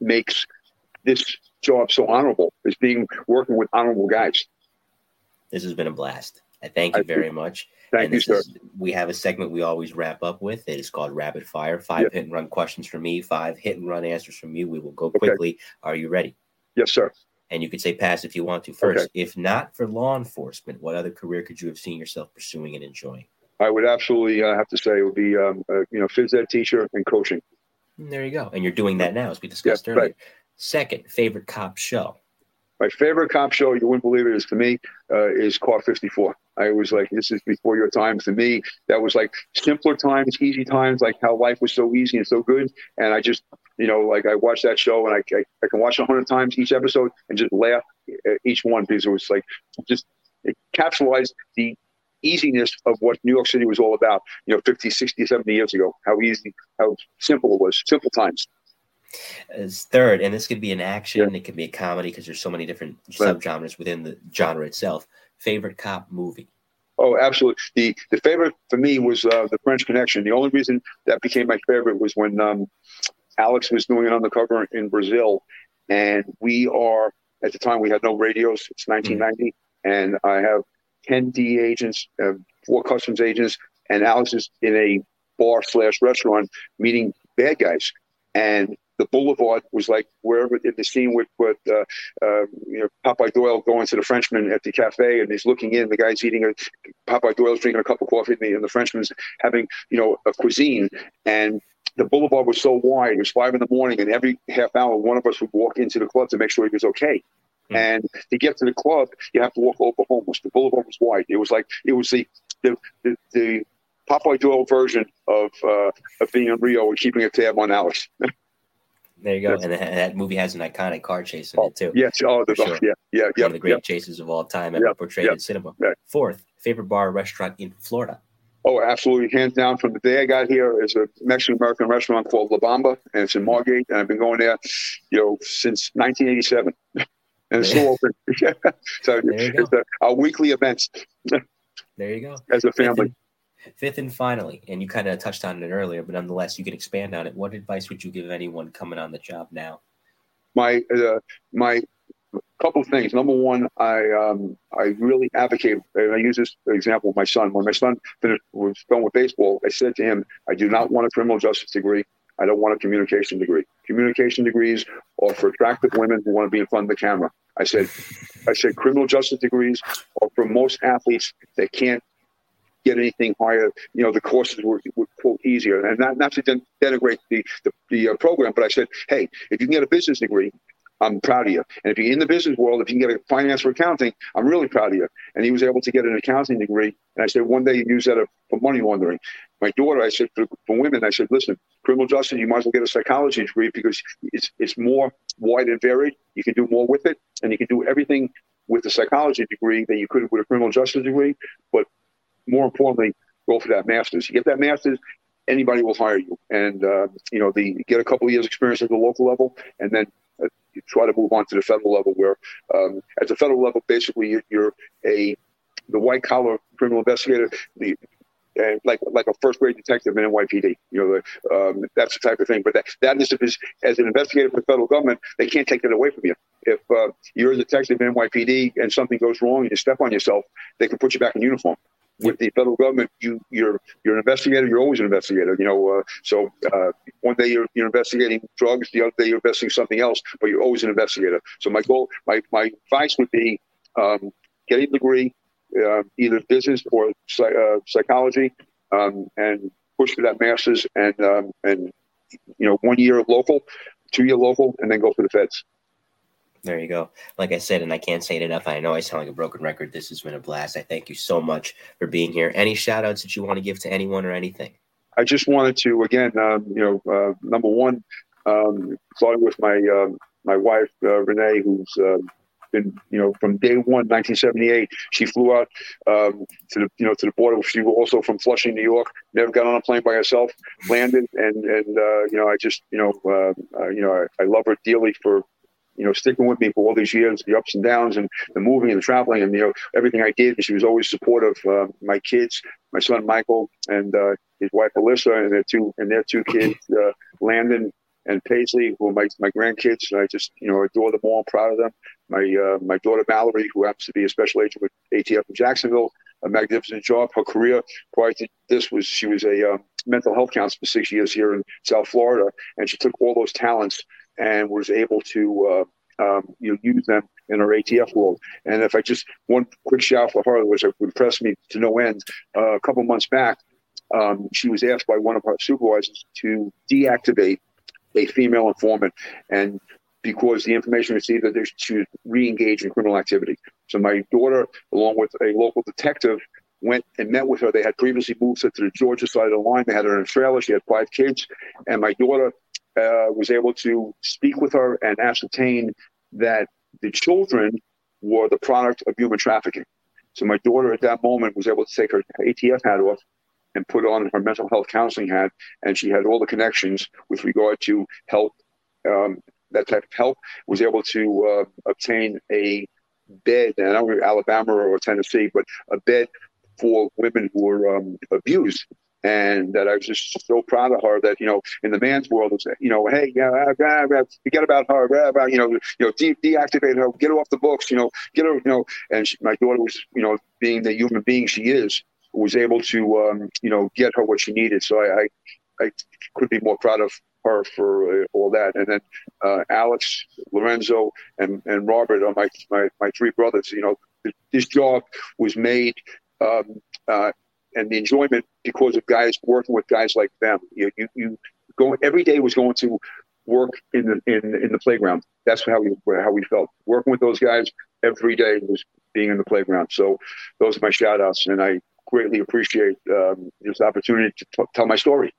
makes this job so honorable, is working with honorable guys. This has been a blast. Thank you very much. Thank you, sir. We have a segment we always wrap up with. It is called Rapid Fire. 5 hit and run questions from me, 5 hit and run answers from you. We will go quickly. Are you ready? Yes, sir. And you can say pass if you want to first. If not for law enforcement, what other career could you have seen yourself pursuing and enjoying? I would absolutely have to say it would be, phys ed teacher and coaching. And there you go. And you're doing that now, as we discussed earlier. Right. Second, favorite cop show. My favorite cop show, you wouldn't believe it, is to me, is Car 54. I was like, this is before your time. To me, that was like simpler times, easy times, like how life was so easy and so good. And I just, you know, like I watched that show, and I can watch 100 times each episode and just laugh at each one, because it was like, just it capsulized the easiness of what New York City was all about, you know, 50, 60, 70 years ago, how easy, how simple it was, simple times. As third, and this could be an action, it could be a comedy, because there's so many different subgenres within the genre itself. Favorite cop movie? Oh, absolutely. The favorite for me was The French Connection. The only reason that became my favorite was when Alex was doing it on the cover in Brazil, and at the time we had no radios. It's 1990, and I have 10 DEA agents, 4 customs agents, and Alex is in a bar/restaurant meeting bad guys, and the boulevard was like wherever in the scene with Popeye Doyle going to the Frenchman at the cafe, and he's looking in. The guy's Popeye Doyle's drinking a cup of coffee, and the Frenchman's having, you know, a cuisine. And the boulevard was so wide; it was 5 a.m, and every half hour, one of us would walk into the club to make sure he was okay. Mm-hmm. And to get to the club, you have to walk over homeless. The boulevard was wide. It was like it was the Popeye Doyle version of being in Rio and keeping a tab on Alex. There you go. Yes. And that movie has an iconic car chase in it, too. Yes. Oh, One of the great chases of all time ever portrayed in cinema. Yeah. Fourth, favorite bar or restaurant in Florida? Oh, absolutely. Hands down, from the day I got here, is a Mexican-American restaurant called La Bamba, and it's in Margate. And I've been going there, you know, since 1987. And it's still open. So it's our weekly events. There you go. As a family. Fifth and finally, and you kind of touched on it earlier, but nonetheless, you can expand on it. What advice would you give anyone coming on the job now? My couple of things. Number one, I really advocate, and I use this example of my son. When my son was done with baseball, I said to him, I do not want a criminal justice degree. I don't want a communication degree. Communication degrees are for attractive women who want to be in front of the camera. I said, criminal justice degrees are for most athletes that can't get anything higher. You know, the courses were quote easier, and not to denigrate the program, but I said, hey, if you can get a business degree, I'm proud of you. And if you're in the business world, if you can get a finance or accounting, I'm really proud of you. And he was able to get an accounting degree. And I said, one day you use that for money laundering. My daughter, I said, for women, I said, listen, criminal justice, you might as well get a psychology degree, because it's more wide and varied. You can do more with it, and you can do everything with a psychology degree than you could with a criminal justice degree. But more importantly, go for that master's. You get that master's, anybody will hire you. And, you know, get a couple of years experience at the local level, and then you try to move on to the federal level where at the federal level, basically you're the white collar criminal investigator, like a first grade detective in NYPD, you know, that's the type of thing. But that is, as an investigator for the federal government, they can't take that away from you. If you're a detective in NYPD and something goes wrong and you step on yourself, they can put you back in uniform. With the federal government, you're an investigator. You're always an investigator. You know, so one day you're investigating drugs, the other day you're investigating something else, but you're always an investigator. So my goal, my advice would be get a degree, either business or psychology, and push for that master's, and you know, 1 year of local, 2 year local, and then go for the feds. There you go. Like I said, and I can't say it enough, I know I sound like a broken record. This has been a blast. I thank you so much for being here. Any shout outs that you want to give to anyone or anything? I just wanted to, again, you know, number one, starting with my wife, Renee, who's been, you know, from day one, 1978, she flew out to the border. She was also from Flushing, New York, never got on a plane by herself, landed. And you know, I just, you know, I love her dearly for, you know, sticking with me for all these years, the ups and downs and the moving and the traveling and, you know, everything I did. She was always supportive. My kids, my son, Michael, and his wife, Alyssa, and their two kids, Landon and Paisley, who are my grandkids. I just, you know, adore them all. I'm proud of them. My daughter, Mallory, who happens to be a special agent with ATF in Jacksonville, a magnificent job. Her career prior to this was she was a mental health counselor for 6 years here in South Florida. And she took all those talents and was able to you know, use them in our ATF world. And if I just one quick shout for her, which impressed me to no end, a couple months back, she was asked by one of her supervisors to deactivate a female informant, and because the information received that she was re-engaged in criminal activity. So my daughter, along with a local detective, went and met with her. They had previously moved her to the Georgia side of the line. They had her in a trailer. She had 5 kids, and my daughter was able to speak with her and ascertain that the children were the product of human trafficking. So my daughter at that moment was able to take her ATF hat off and put on her mental health counseling hat, and she had all the connections with regard to help, that type of help, was able to obtain a bed, and I don't know Alabama or Tennessee, but a bed for women who were abused. And that I was just so proud of her that, you know, in the man's world, it's, you know, hey, forget about her, you know, deactivate her, get her off the books, you know, get her, you know. And she, my daughter was, you know, being the human being she is, was able to, you know, get her what she needed. So I could be more proud of her for all that. And then Alex, Lorenzo, and Robert are my 3 brothers. You know, this job was made and the enjoyment because of guys working with guys like them. You go every day was going to work in the playground. That's how we felt working with those guys every day was being in the playground. So those are my shout outs. And I greatly appreciate this opportunity to tell my story.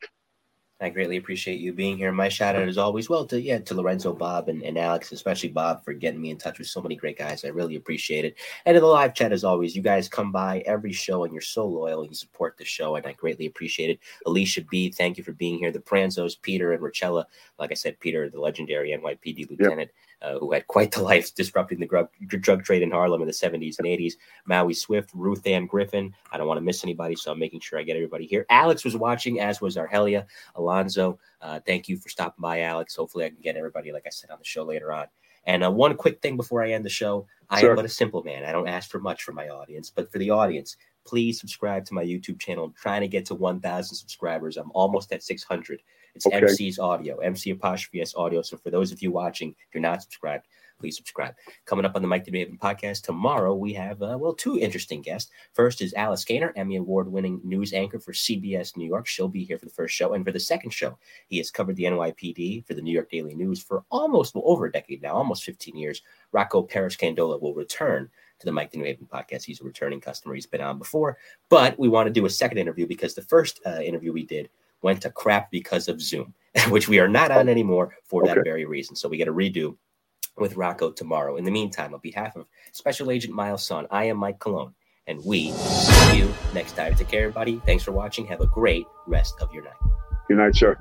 I greatly appreciate you being here. My shout out is always, well, to Lorenzo, Bob, and Alex, especially Bob, for getting me in touch with so many great guys. I really appreciate it. And in the live chat, as always, you guys come by every show, and you're so loyal, and you support the show, and I greatly appreciate it. Alicia B., thank you for being here. The Pranzos, Peter, and Rochella. Like I said, Peter, the legendary NYPD lieutenant, who had quite the life disrupting the drug trade in Harlem in the 70s and 80s. Maui Swift, Ruth Ann Griffin. I don't want to miss anybody, so I'm making sure I get everybody here. Alex was watching, as was our Hialeah. Alonzo, thank you for stopping by, Alex. Hopefully I can get everybody, like I said, on the show later on. And one quick thing before I end the show. I am but a simple man. I don't ask for much from my audience, but for the audience, please subscribe to my YouTube channel. I'm trying to get to 1,000 subscribers. I'm almost at 600. It's okay. MC's Audio, MC_S Audio. So for those of you watching, if you're not subscribed, please subscribe. Coming up on the Mike the New Haven podcast tomorrow, we have, 2 interesting guests. First is Alice Gaynor, Emmy Award-winning news anchor for CBS New York. She'll be here for the first show. And for the second show, he has covered the NYPD for the New York Daily News for over a decade now, almost 15 years. Rocco Pérez-Candola will return to the Mike the New Haven podcast. He's a returning customer. He's been on before. But we want to do a second interview because the first interview we did went to crap because of Zoom, which we are not on anymore for that very reason. So we got to redo with Rocco tomorrow. In the meantime, on behalf of Special Agent Miles Son, I am Mike Colon, and we see you next time. Take care, everybody. Thanks for watching. Have a great rest of your night. Good night, sir.